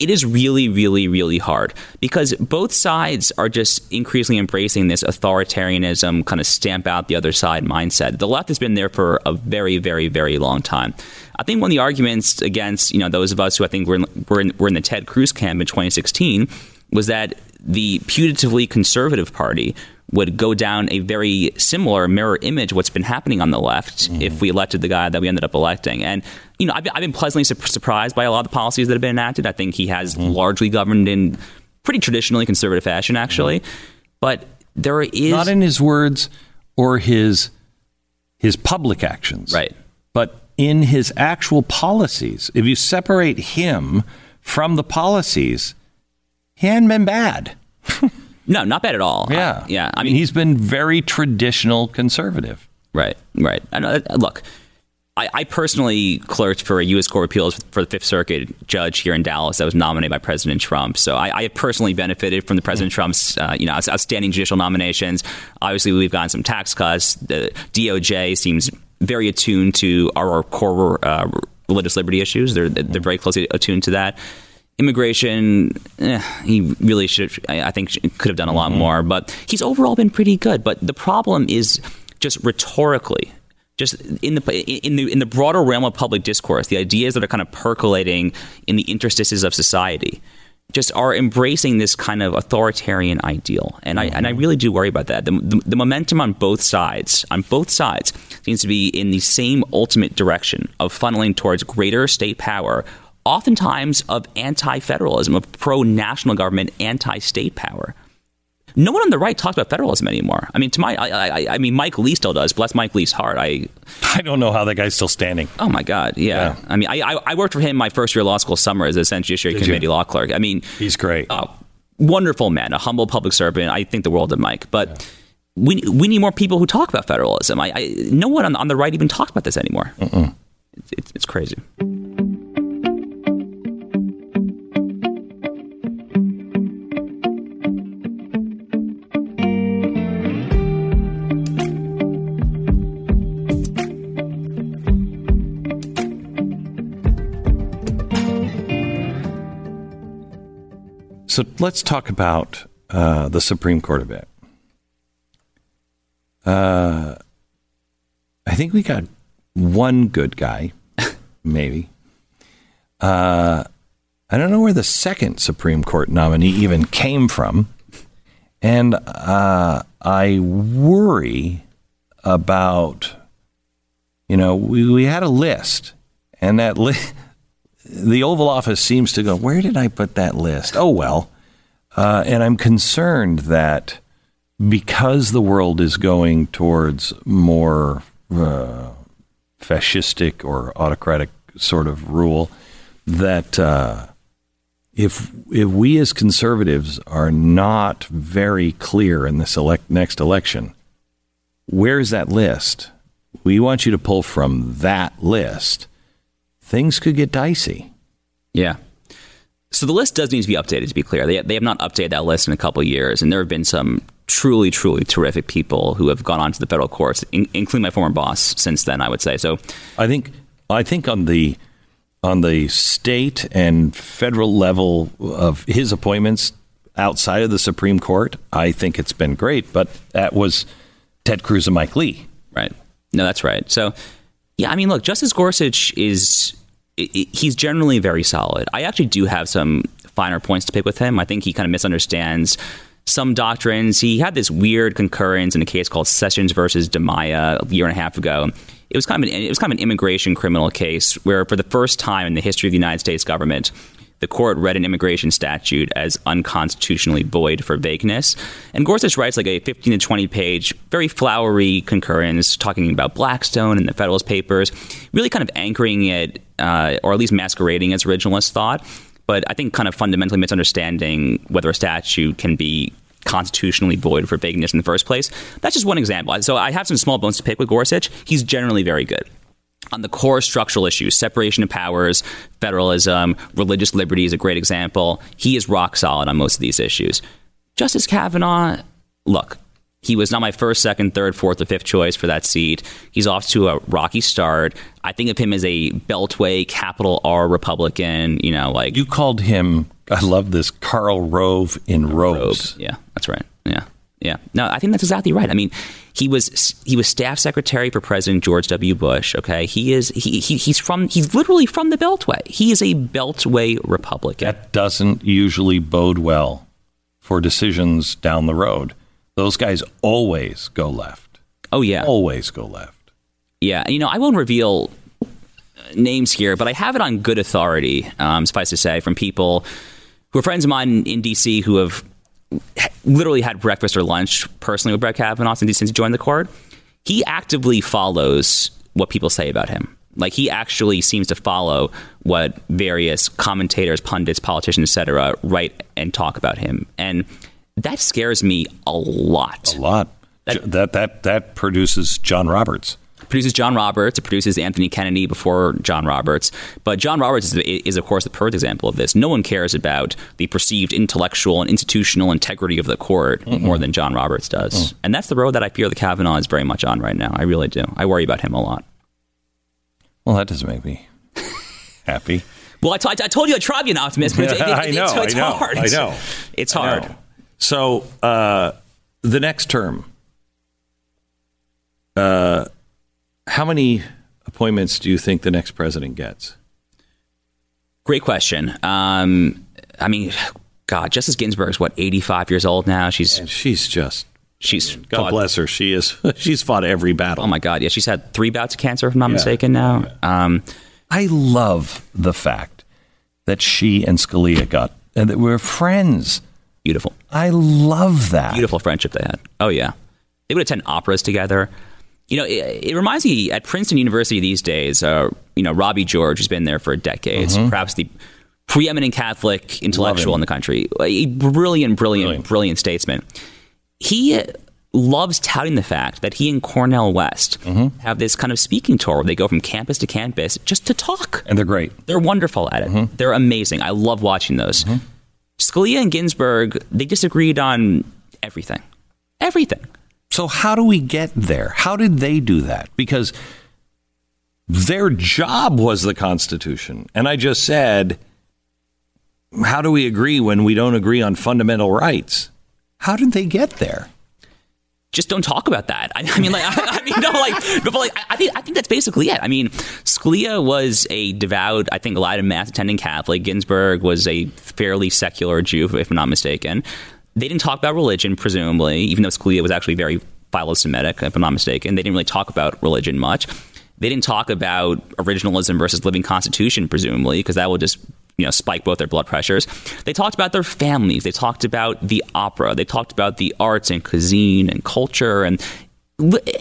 It is really, really, really hard because both sides are just increasingly embracing this authoritarianism, kind of stamp out the other side mindset. The left has been there for a very, very, very long time. I think one of the arguments against, you know, those of us who I think were in, were in, were in the Ted Cruz camp in twenty sixteen was that the putatively conservative party would go down a very similar mirror image of what's been happening on the left mm. if we elected the guy that we ended up electing. And, you know, I've, I've been pleasantly su- surprised by a lot of the policies that have been enacted. I think he has mm. largely governed in pretty traditionally conservative fashion, actually. Mm. But there is... Not in his words or his his public actions. Right. But... in his actual policies. If you separate him from the policies, he hadn't been bad. No, not bad at all. Yeah. I, yeah. I mean, he's been very traditional conservative. Right, right. I know, look, I, I personally clerked for a U S Court of Appeals for the Fifth Circuit judge here in Dallas that was nominated by President Trump. So I, I personally benefited from the President Trump's uh, you know, outstanding judicial nominations. Obviously, we've gotten some tax cuts. The D O J seems... very attuned to our, our core uh, religious liberty issues. They're they're very closely attuned to that. Immigration, eh, he really should, I think, could have done a lot more. But he's overall been pretty good. But the problem is just rhetorically, just in the in the in the broader realm of public discourse, the ideas that are kind of percolating in the interstices of society just are embracing this kind of authoritarian ideal. And I and I really do worry about that. The, the, the momentum on both sides, on both sides, seems to be in the same ultimate direction of funneling towards greater state power, oftentimes of anti-federalism, of pro-national government, anti-state power. No one on the right talks about federalism anymore. I mean, to my, I, I, I mean, Mike Lee still does. Bless Mike Lee's heart. I, I don't know how that guy's still standing. Oh my God, yeah. yeah. I mean, I, I, I worked for him my first year of law school summer as a Senate Judiciary Did Committee you? law clerk. I mean, he's great, uh, wonderful man, a humble public servant. I think the world of Mike. But yeah. we we need more people who talk about federalism. I, I no one on, on the right even talks about this anymore. Mm-mm. It's it's crazy. So let's talk about uh, the Supreme Court a bit. Uh, I think we got one good guy, maybe. Uh, I don't know where the second Supreme Court nominee even came from. And uh, I worry about, you know, we, we had a list, and that li- the Oval Office seems to go, where did I put that list? Oh, well. Uh, and I'm concerned that because the world is going towards more uh, fascistic or autocratic sort of rule, that uh, if if we as conservatives are not very clear in this elect- next election, where's that list? We want you to pull from that list. Things could get dicey. Yeah. So the list does need to be updated, to be clear. They, they have not updated that list in a couple of years, and there have been some truly, truly terrific people who have gone on to the federal courts, in, including my former boss since then, I would say. So I think I think on the on the state and federal level of his appointments outside of the Supreme Court, I think it's been great. But that was Ted Cruz and Mike Lee. Right. No, that's right. So, yeah, I mean, look, Justice Gorsuch is he's generally very solid. I actually do have some finer points to pick with him. I think he kind of misunderstands some doctrines. He had this weird concurrence in a case called Sessions versus DiMaia a year and a half ago. It was kind of an, it was kind of an immigration criminal case where, for the first time in the history of the United States government, the court read an immigration statute as unconstitutionally void for vagueness. And Gorsuch writes like a fifteen to twenty page, very flowery concurrence talking about Blackstone and the Federalist Papers, really kind of anchoring it, uh, or at least masquerading as originalist thought. But I think kind of fundamentally misunderstanding whether a statute can be constitutionally void for vagueness in the first place. That's just one example. So I have some small bones to pick with Gorsuch. He's generally very good on the core structural issues. Separation of powers, federalism, religious liberty is a great example. He is rock solid on most of these issues. Justice Kavanaugh, look, he was not my first, second, third, fourth, or fifth choice for that seat. He's off to a rocky start. I think of him as a Beltway, capital R Republican, you know, like... You called him, I love this, Karl Rove in robes. Robe. Yeah, that's right. Yeah, yeah. No, I think that's exactly right. I mean, he was he was staff secretary for President George W. Bush, okay? He is, he, he he's from, he's literally from the Beltway. He is a Beltway Republican. That doesn't usually bode well for decisions down the road. Those guys always go left. Oh, yeah. Always go left. Yeah. And, you know, I won't reveal names here, but I have it on good authority, um, suffice to say, from people who are friends of mine in D C who have literally had breakfast or lunch personally with Brett Kavanaugh since he joined the court. He actively follows what people say about him. Like, he actually seems to follow what various commentators, pundits, politicians, et cetera, write and talk about him. And that scares me a lot. A lot. That, that that that produces John Roberts. Produces John Roberts. It produces Anthony Kennedy before John Roberts. But John Roberts is, is, of course, the perfect example of this. No one cares about the perceived intellectual and institutional integrity of the court mm-hmm. more than John Roberts does. Mm. And that's the road that I fear the Kavanaugh is very much on right now. I really do. I worry about him a lot. Well, that doesn't make me happy. Well, I, t- I, t- I told you I tried to be an optimist, but it's, it, it, I know, it's, it's I know, hard. I know. It's, it's hard. I know. So uh, the next term, uh, how many appointments do you think the next president gets? Great question. Um, I mean, God, Justice Ginsburg is what, eighty-five years old now. She's and she's just she's God fought, bless her. She is she's fought every battle. Oh my God, yeah, she's had three bouts of cancer, if I'm not yeah. mistaken. Now, yeah. um, I love the fact that she and Scalia got and that we're friends. Beautiful. I love that. Beautiful friendship they had. Oh, yeah. They would attend operas together. You know, it, it reminds me at Princeton University these days, uh, you know, Robbie George has been there for decades, mm-hmm. perhaps the preeminent Catholic intellectual in the country, a brilliant, brilliant, brilliant, brilliant statesman. He loves touting the fact that he and Cornel West mm-hmm. have this kind of speaking tour where they go from campus to campus just to talk. And they're great. They're wonderful at it. Mm-hmm. They're amazing. I love watching those. Mm-hmm. Scalia and Ginsburg, they disagreed on everything. Everything. So how do we get there? How did they do that? Because their job was the Constitution. And I just said, how do we agree when we don't agree on fundamental rights? How did they get there? Just don't talk about that. I, I mean, like, I, I mean, no, like, but like, I think, I think that's basically it. I mean, Scalia was a devout, I think, a lot of mass attending Catholic. Ginsburg was a fairly secular Jew, if I'm not mistaken. They didn't talk about religion, presumably, even though Scalia was actually very philo-Semitic, if I'm not mistaken. They didn't really talk about religion much. They didn't talk about originalism versus living constitution, presumably, because that will just, you know, spike both their blood pressures. They talked about their families. They talked about the opera. They talked about the arts and cuisine and culture and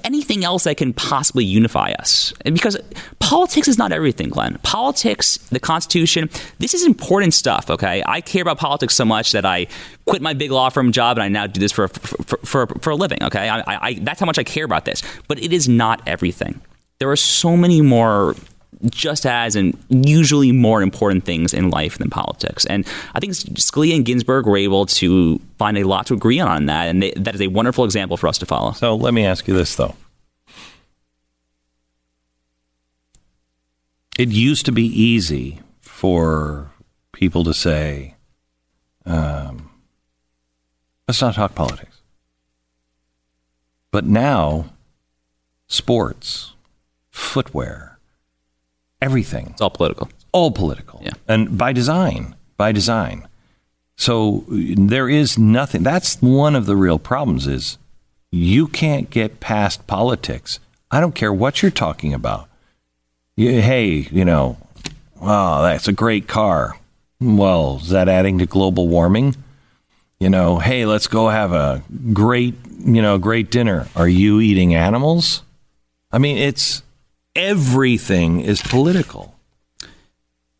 anything else that can possibly unify us. And because politics is not everything, Glenn. Politics, the Constitution, this is important stuff, okay? I care about politics so much that I quit my big law firm job and I now do this for for, for, for a living, okay? I, I, that's how much I care about this. But it is not everything. There are so many more just as and usually more important things in life than politics. And I think Scalia and Ginsburg were able to find a lot to agree on that, and they, that is a wonderful example for us to follow. So let me ask you this, though. It used to be easy for people to say, um, let's not talk politics. But now, sports, footwear, everything. It's all political. All political. Yeah. And by design. By design. So there is nothing. That's one of the real problems is you can't get past politics. I don't care what you're talking about. You, hey, you know, wow, that's a great car. Well, is that adding to global warming? You know, hey, let's go have a great, you know, great dinner. Are you eating animals? I mean, it's... everything is political.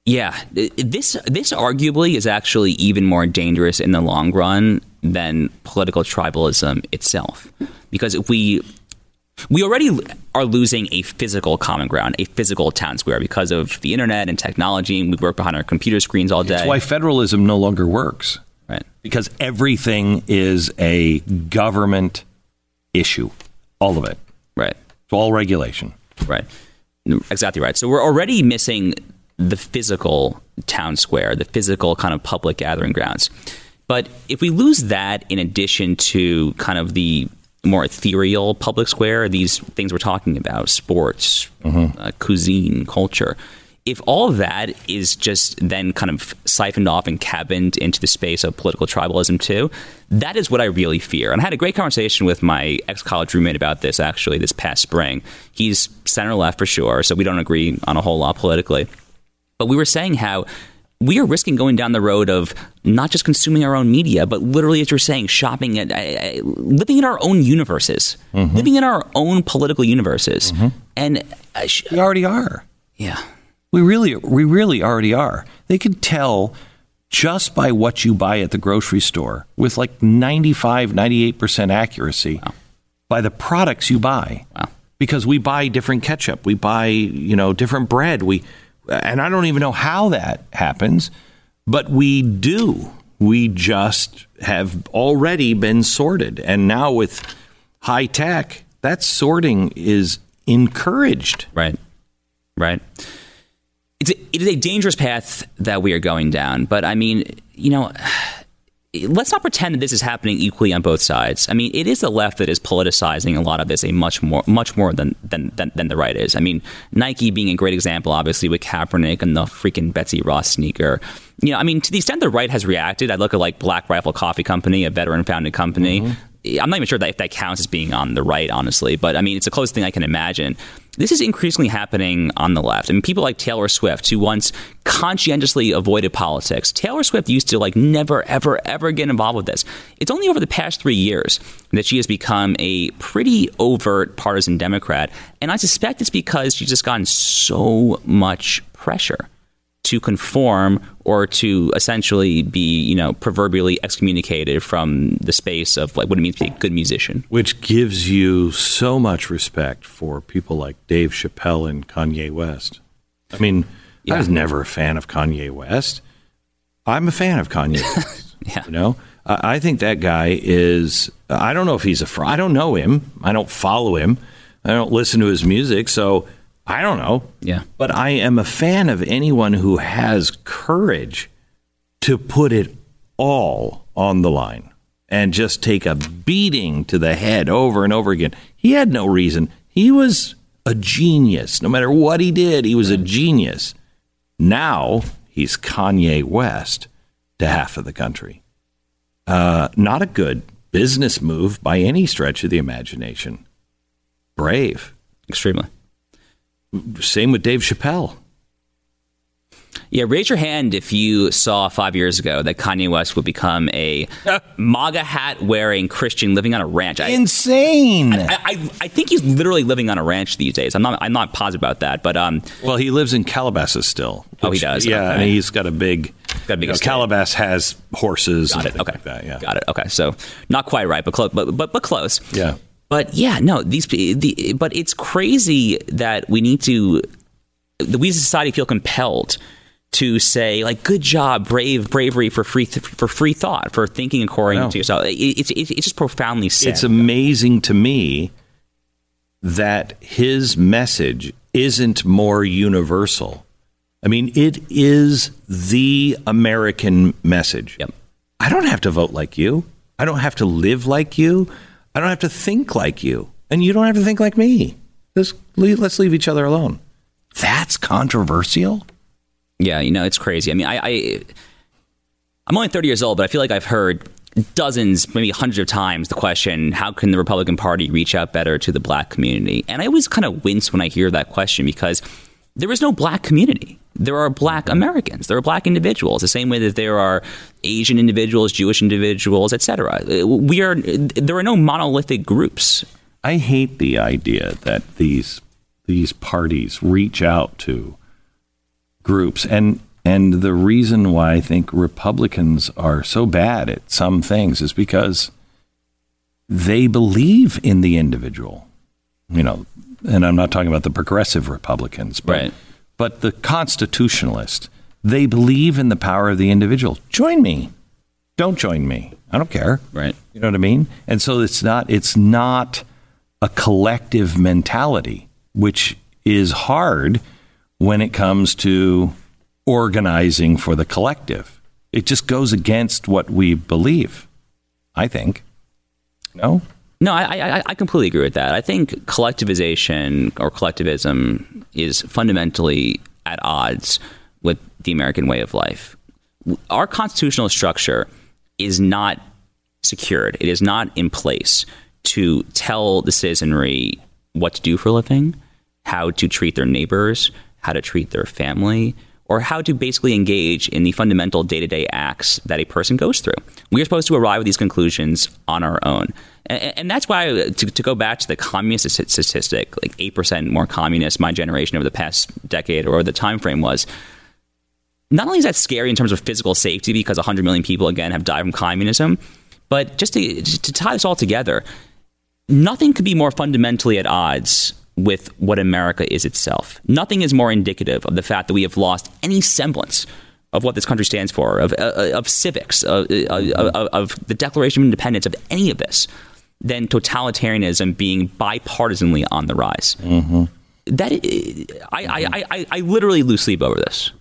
Yeah, this this arguably is actually even more dangerous in the long run than political tribalism itself, because if we we already are losing a physical common ground, a physical town square because of the internet and technology, and we work behind our computer screens all day. That's why federalism no longer works, right? Because everything is a government issue, all of it, right? It's all regulation, right? Exactly right. So we're already missing the physical town square, the physical kind of public gathering grounds. But if we lose that in addition to kind of the more ethereal public square, these things we're talking about, sports, mm-hmm. uh, cuisine, culture, if all of that is just then kind of siphoned off and cabined into the space of political tribalism too, that is what I really fear. And I had a great conversation with my ex-college roommate about this, actually, this past spring. He's center-left for sure, so we don't agree on a whole lot politically. But we were saying how we are risking going down the road of not just consuming our own media, but literally, as you're saying, shopping, at, uh, living in our own universes, mm-hmm. living in our own political universes. Mm-hmm. And uh, sh- we already are. Yeah. We really, we really already are. They can tell just by what you buy at the grocery store with like ninety-five, ninety-eight percent accuracy. Wow. By the products you buy. Wow. Because we buy different ketchup. We buy, you know, different bread. We, and I don't even know how that happens, but we do. We just have already been sorted. And now with high tech, that sorting is encouraged. Right. Right. It's a, it is a dangerous path that we are going down. But, I mean, you know, let's not pretend that this is happening equally on both sides. I mean, it is the left that is politicizing a lot of this a much more much more than, than, than, than the right is. I mean, Nike being a great example, obviously, with Kaepernick and the freaking Betsy Ross sneaker. You know, I mean, to the extent the right has reacted, I look at, like, Black Rifle Coffee Company, a veteran-founded company. Mm-hmm. I'm not even sure that if that counts as being on the right, honestly. But, I mean, it's the closest thing I can imagine. This is increasingly happening on the left. I mean, people like Taylor Swift, who once conscientiously avoided politics. Taylor Swift used to, like, never, ever, ever get involved with this. It's only over the past three years that she has become a pretty overt partisan Democrat. And I suspect it's because she's just gotten so much pressure to conform or to essentially be, you know, proverbially excommunicated from the space of, like, what it means to be a good musician. Which gives you so much respect for people like Dave Chappelle and Kanye West. I mean, yeah. I was never a fan of Kanye West. I'm a fan of Kanye West. Yeah. You know, I, I think that guy is, I don't know if he's a fraud. I don't know him. I don't follow him. I don't listen to his music. So I don't know. Yeah. But I am a fan of anyone who has courage to put it all on the line and just take a beating to the head over and over again. He had no reason. He was a genius. No matter what he did, he was a genius. Now he's Kanye West to half of the country. Uh, not a good business move by any stretch of the imagination. Brave. Extremely. Same with Dave Chappelle. Yeah, raise your hand if you saw five years ago that Kanye West would become a MAGA hat-wearing Christian living on a ranch. I, Insane. I, I, I think he's literally living on a ranch these days. I'm not. I'm not positive about that. But um, well, he lives in Calabasas still. Which, oh, he does. Yeah, okay. I mean, he's got a big. Got a big. Calabasas has horses. Got it. And okay. Like that, yeah. Got it. Okay. So not quite right, but close. But but but close. Yeah. But yeah, no. These. The, but it's crazy that we need to. That we as a society feel compelled to say, like, good job, brave, bravery for free th- for free thought, for thinking according to yourself. It, it, it, it's just profoundly sad. It's amazing to me that his message isn't more universal. I mean, it is the American message. Yep. I don't have to vote like you. I don't have to live like you. I don't have to think like you. And you don't have to think like me. Let's leave, let's leave each other alone. That's controversial. Yeah, you know, it's crazy. I mean, I, I, I'm only thirty years old, but I feel like I've heard dozens, maybe hundreds of times the question, how can the Republican Party reach out better to the black community? And I always kind of wince when I hear that question, because there is no black community. There are black Americans. There are black individuals, the same way that there are Asian individuals, Jewish individuals, et cetera. We are, there are no monolithic groups. I hate the idea that these these parties reach out to groups, and and the reason why I think Republicans are so bad at some things is because they believe in the individual, you know. And I'm not talking about the progressive Republicans, but right. but the constitutionalists, they believe in the power of the individual. Join me, don't join me, I don't care, right? You know what I mean? And so it's not it's not a collective mentality, which is hard when it comes to organizing for the collective. It just goes against what we believe, I think. No? No, I, I, I completely agree with that. I think collectivization or collectivism is fundamentally at odds with the American way of life. Our constitutional structure is not secured. It is not in place to tell the citizenry what to do for a living, how to treat their neighbors, how to treat their family, or how to basically engage in the fundamental day-to-day acts that a person goes through. We are supposed to arrive at these conclusions on our own. And, and that's why, to, to go back to the communist statistic, like eight percent more communists my generation over the past decade or the time frame was, not only is that scary in terms of physical safety, because one hundred million people, again, have died from communism, but just to, to tie this all together, nothing could be more fundamentally at odds with what America is itself. Nothing is more indicative of the fact that we have lost any semblance of what this country stands for, of uh, of civics, uh, uh, of, of the Declaration of Independence, of any of this, than totalitarianism being bipartisanly on the rise. Mm-hmm. That I, I, I, I literally lose sleep over this.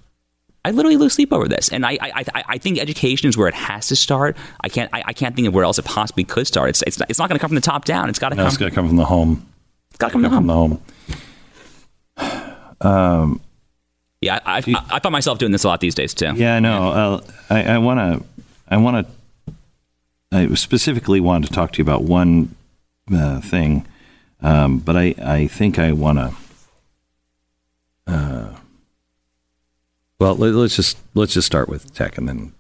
I literally lose sleep over this, and I, I, I think education is where it has to start. I can't, I, I can't think of where else it possibly could start. It's, it's, it's not going to come from the top down. It's got to no, come. It's going to come from the home. Got to come, come home. home. Um, yeah, I, I, I find myself doing this a lot these days too. Yeah, I know. Yeah. Uh, I want to. I want to. I specifically wanted to talk to you about one uh, thing, um, but I, I think I want to. Uh, well, let, let's just let's just start with tech, and then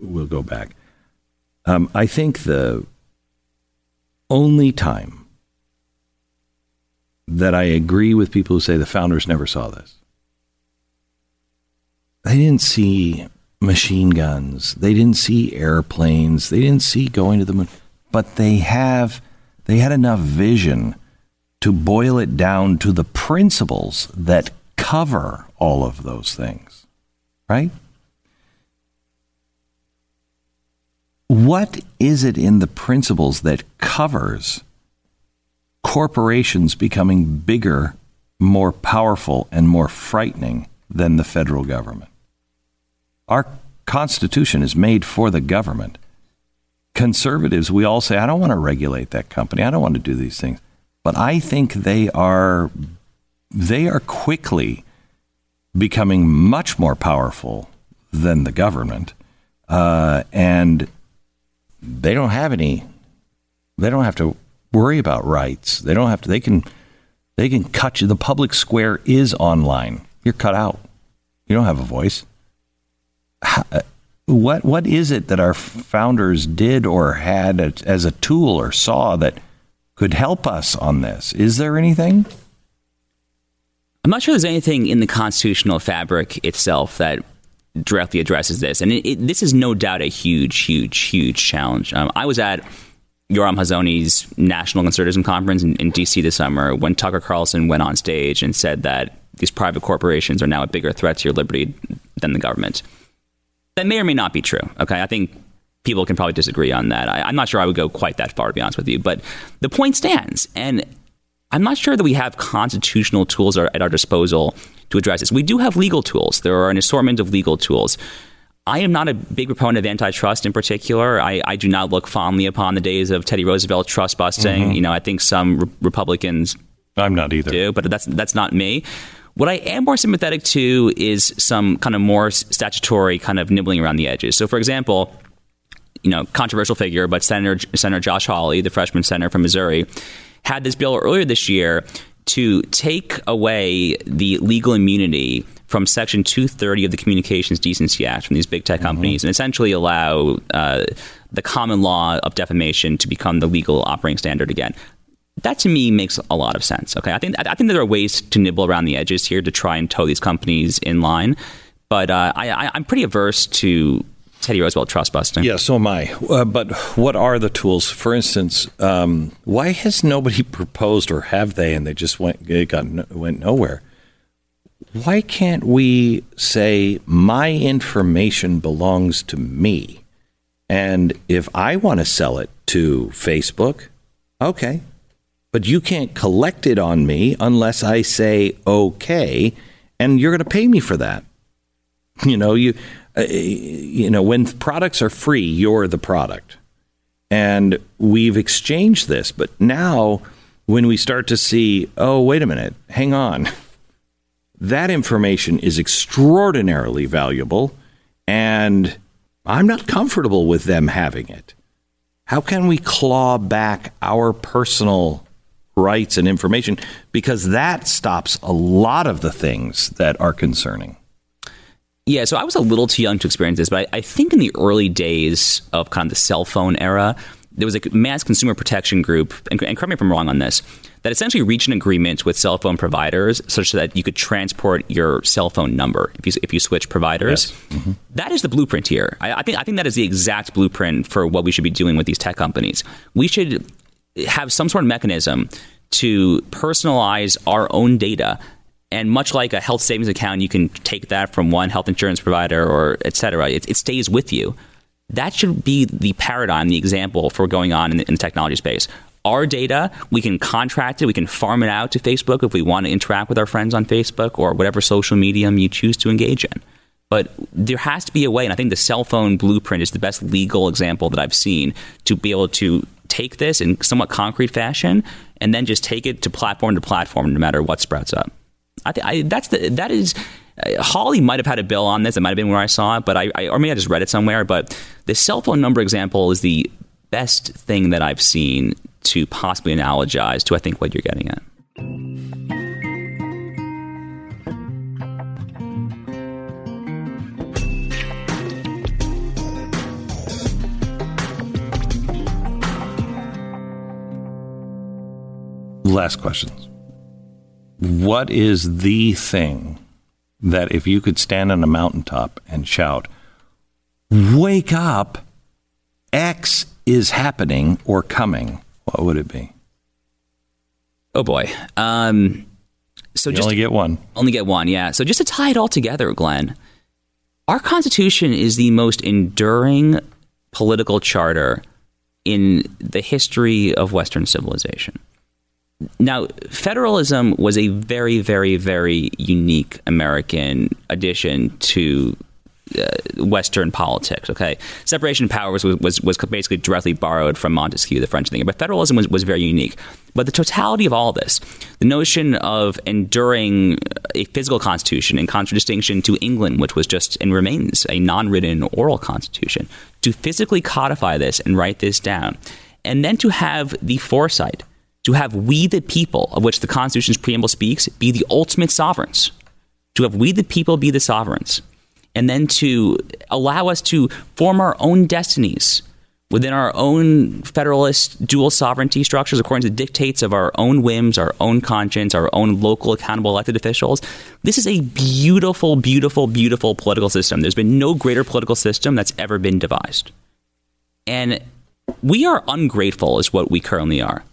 we'll go back. Um, I think the only time that I agree with people who say the founders never saw this. They didn't see machine guns. They didn't see airplanes. They didn't see going to the moon. But they have, they had enough vision to boil it down to the principles that cover all of those things, right? What is it in the principles that covers corporations becoming bigger, more powerful, and more frightening than the federal government? Our Constitution is made for the government. Conservatives, we all say, I don't want to regulate that company. I don't want to do these things. But I think they are they are quickly becoming much more powerful than the government. Uh, and they don't have any, they don't have to worry about rights. They don't have to, they can, they can cut you. The public square is online. You're cut out. You don't have a voice. How, what, what is it that our founders did or had as a tool or saw that could help us on this? Is there anything? I'm not sure there's anything in the constitutional fabric itself that directly addresses this. And it, it, this is no doubt a huge, huge, huge challenge. Um, I was at Yoram Hazoni's National Conservatism Conference in, in D C this summer when Tucker Carlson went on stage and said that these private corporations are now a bigger threat to your liberty than the government. That may or may not be true. Okay, I think people can probably disagree on that. I, I'm not sure I would go quite that far, to be honest with you. But the point stands. And I'm not sure that we have constitutional tools at our disposal to address this. We do have legal tools. There are an assortment of legal tools. I am not a big proponent of antitrust in particular. I, I do not look fondly upon the days of Teddy Roosevelt trust busting. Mm-hmm. You know, I think some re- Republicans I'm not either. do, but that's that's not me. What I am more sympathetic to is some kind of more statutory kind of nibbling around the edges. So, for example, you know, controversial figure, but Senator Senator Josh Hawley, the freshman senator from Missouri, had this bill earlier this year to take away the legal immunity from Section two thirty of the Communications Decency Act from these big tech companies, mm-hmm. and essentially allow uh, the common law of defamation to become the legal operating standard again. That, to me, makes a lot of sense. Okay, I think I think there are ways to nibble around the edges here to try and toe these companies in line. But uh, I, I'm pretty averse to Teddy Roosevelt trust busting. Yeah, so am I. Uh, but what are the tools? For instance, um, why has nobody proposed, or have they, and they just went it got went nowhere? Why can't we say my information belongs to me, and if I want to sell it to Facebook, okay, but you can't collect it on me unless I say okay, and you're going to pay me for that. You know, you. Uh, you know, when products are free, you're the product. And we've exchanged this. But now when we start to see, oh, wait a minute, hang on. That information is extraordinarily valuable. And I'm not comfortable with them having it. How can we claw back our personal rights and information? Because that stops a lot of the things that are concerning. Yeah, so I was a little too young to experience this, but I, I think in the early days of kind of the cell phone era, there was a mass consumer protection group, and, and correct me if I'm wrong on this, that essentially reached an agreement with cell phone providers such that you could transport your cell phone number if you if you switch providers. Yes. Mm-hmm. That is the blueprint here. I, I think I think that is the exact blueprint for what we should be doing with these tech companies. We should have some sort of mechanism to personalize our own data. And much like a health savings account, you can take that from one health insurance provider or et cetera. It, it stays with you. That should be the paradigm, the example for going on in the, in the technology space. Our data, we can contract it. We can farm it out to Facebook if we want to interact with our friends on Facebook or whatever social medium you choose to engage in. But there has to be a way, and I think the cell phone blueprint is the best legal example that I've seen to be able to take this in somewhat concrete fashion and then just take it to platform to platform no matter what sprouts up. I think I, that's the that is uh, Hawley might have had a bill on this. It might have been where I saw it, but I, I or maybe I just read it somewhere. But the cell phone number example is the best thing that I've seen to possibly analogize to, I think, what you're getting at. Last questions. What is the thing that if you could stand on a mountaintop and shout, wake up, X is happening or coming, what would it be? Oh, boy. Um, so you just only get one. Only get one, yeah. So just to tie it all together, Glenn, our Constitution is the most enduring political charter in the history of Western civilization. Now, federalism was a very, very, very unique American addition to uh, Western politics. Okay, separation of powers was, was was basically directly borrowed from Montesquieu, the French thinker, but federalism was, was very unique. But the totality of all this, the notion of enduring a physical constitution in contradistinction to England, which was just and remains a non-written oral constitution, to physically codify this and write this down, and then to have the foresight to have we the people, of which the Constitution's preamble speaks, be the ultimate sovereigns, to have we the people be the sovereigns, and then to allow us to form our own destinies within our own federalist dual sovereignty structures according to the dictates of our own whims, our own conscience, our own local accountable elected officials. This is a beautiful, beautiful, beautiful political system. There's been no greater political system that's ever been devised. And we are ungrateful is what we currently are.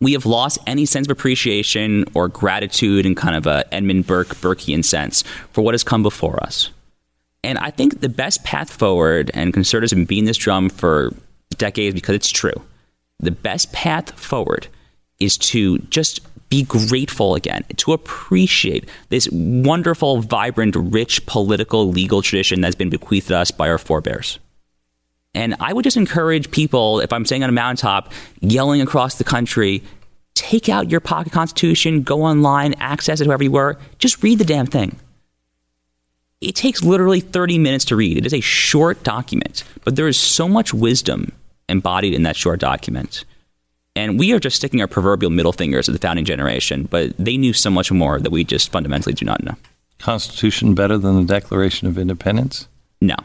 We have lost any sense of appreciation or gratitude in kind of a Edmund Burke, Burkean sense for what has come before us. And I think the best path forward, and conservatives have been beating this drum for decades because it's true, the best path forward is to just be grateful again, to appreciate this wonderful, vibrant, rich political, legal tradition that's been bequeathed to us by our forebears. And I would just encourage people, if I'm saying on a mountaintop, yelling across the country, take out your pocket constitution, go online, access it wherever you were, just read the damn thing. It takes literally thirty minutes to read. It is a short document, but there is so much wisdom embodied in that short document. And we are just sticking our proverbial middle fingers at the founding generation, but they knew so much more that we just fundamentally do not know. Constitution better than the Declaration of Independence? No.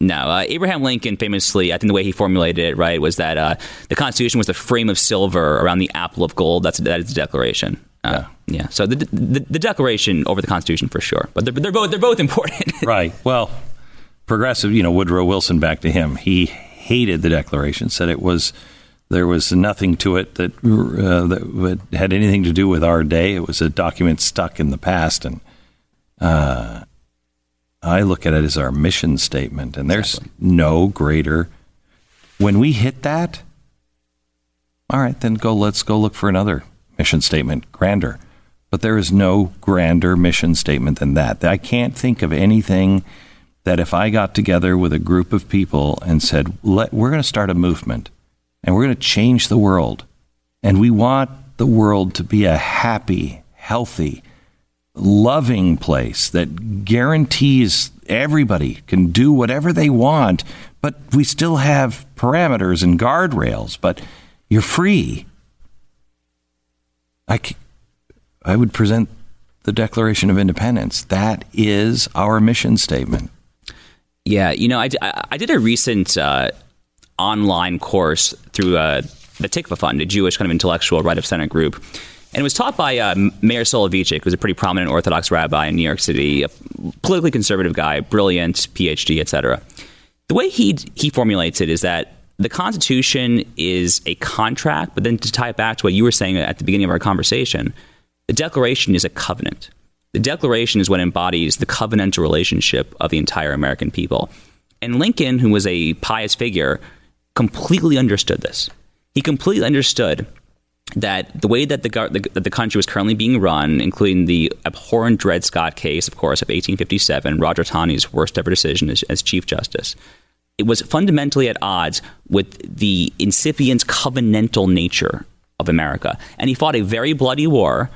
No, uh, Abraham Lincoln famously, I think the way he formulated it, right, was that uh, the Constitution was the frame of silver around the apple of gold. That's that is the Declaration. Uh, yeah. yeah. So the, the the Declaration over the Constitution for sure, but they're they're both they're both important. Right. Well, progressive, you know, Woodrow Wilson, back to him, he hated the Declaration. Said it was there was nothing to it that uh, that had anything to do with our day. It was a document stuck in the past, and uh, I look at it as our mission statement, and there's exactly. no greater. When we hit that, all right, then go. Let's go look for another mission statement, grander. But there is no grander mission statement than that. I can't think of anything that if I got together with a group of people and said, Let, we're going to start a movement, and we're going to change the world, and we want the world to be a happy, healthy, loving place that guarantees everybody can do whatever they want, but we still have parameters and guardrails, but you're free. I, I would present the Declaration of Independence. That is our mission statement. Yeah, you know, I, I did a recent uh, online course through uh, the Tikva Fund, a Jewish kind of intellectual right of center group. And it was taught by uh, Meir Soloveitchik, who's a pretty prominent Orthodox rabbi in New York City, a politically conservative guy, brilliant, P H D, et cetera. The way he he formulates it is that the Constitution is a contract, but then to tie it back to what you were saying at the beginning of our conversation, the Declaration is a covenant. The Declaration is what embodies the covenantal relationship of the entire American people. And Lincoln, who was a pious figure, completely understood this. He completely understood that the way that the, the the country was currently being run, including the abhorrent Dred Scott case, of course, of eighteen fifty-seven, Roger Taney's worst ever decision as, as Chief Justice, it was fundamentally at odds with the incipient covenantal nature of America. And he fought a very bloody war,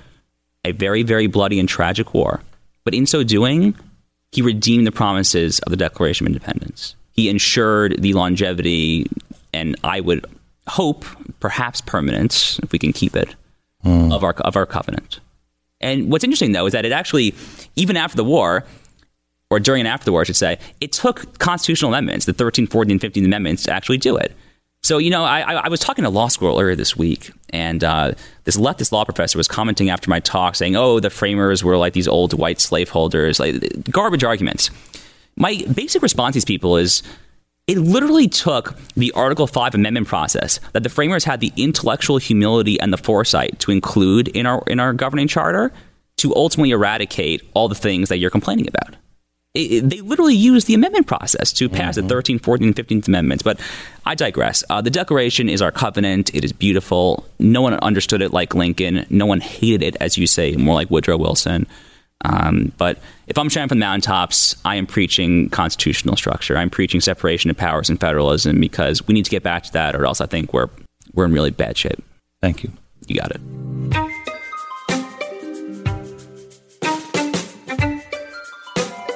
a very, very bloody and tragic war. But in so doing, he redeemed the promises of the Declaration of Independence. He ensured the longevity, and I would hope, perhaps permanence, if we can keep it, mm. of our of our covenant. And what's interesting, though, is that it actually, even after the war, or during and after the war, I should say, it took constitutional amendments, the thirteenth, fourteenth, and fifteenth amendments, to actually do it. So, you know, I, I was talking to law school earlier this week, and uh, this leftist law professor was commenting after my talk, saying, oh, the framers were like these old white slaveholders, like garbage arguments. My basic response to these people is, it literally took the Article five amendment process that the framers had the intellectual humility and the foresight to include in our in our governing charter to ultimately eradicate all the things that you're complaining about. It, it, they literally used the amendment process to pass mm-hmm. the thirteenth, fourteenth, and fifteenth amendments. But I digress. Uh, the Declaration is our covenant. It is beautiful. No one understood it like Lincoln. No one hated it, as you say, more like Woodrow Wilson. Um, but if I'm shouting from the mountaintops, I am preaching constitutional structure. I'm preaching separation of powers and federalism, because we need to get back to that, or else I think we're we're in really bad shape. Thank you. You got it.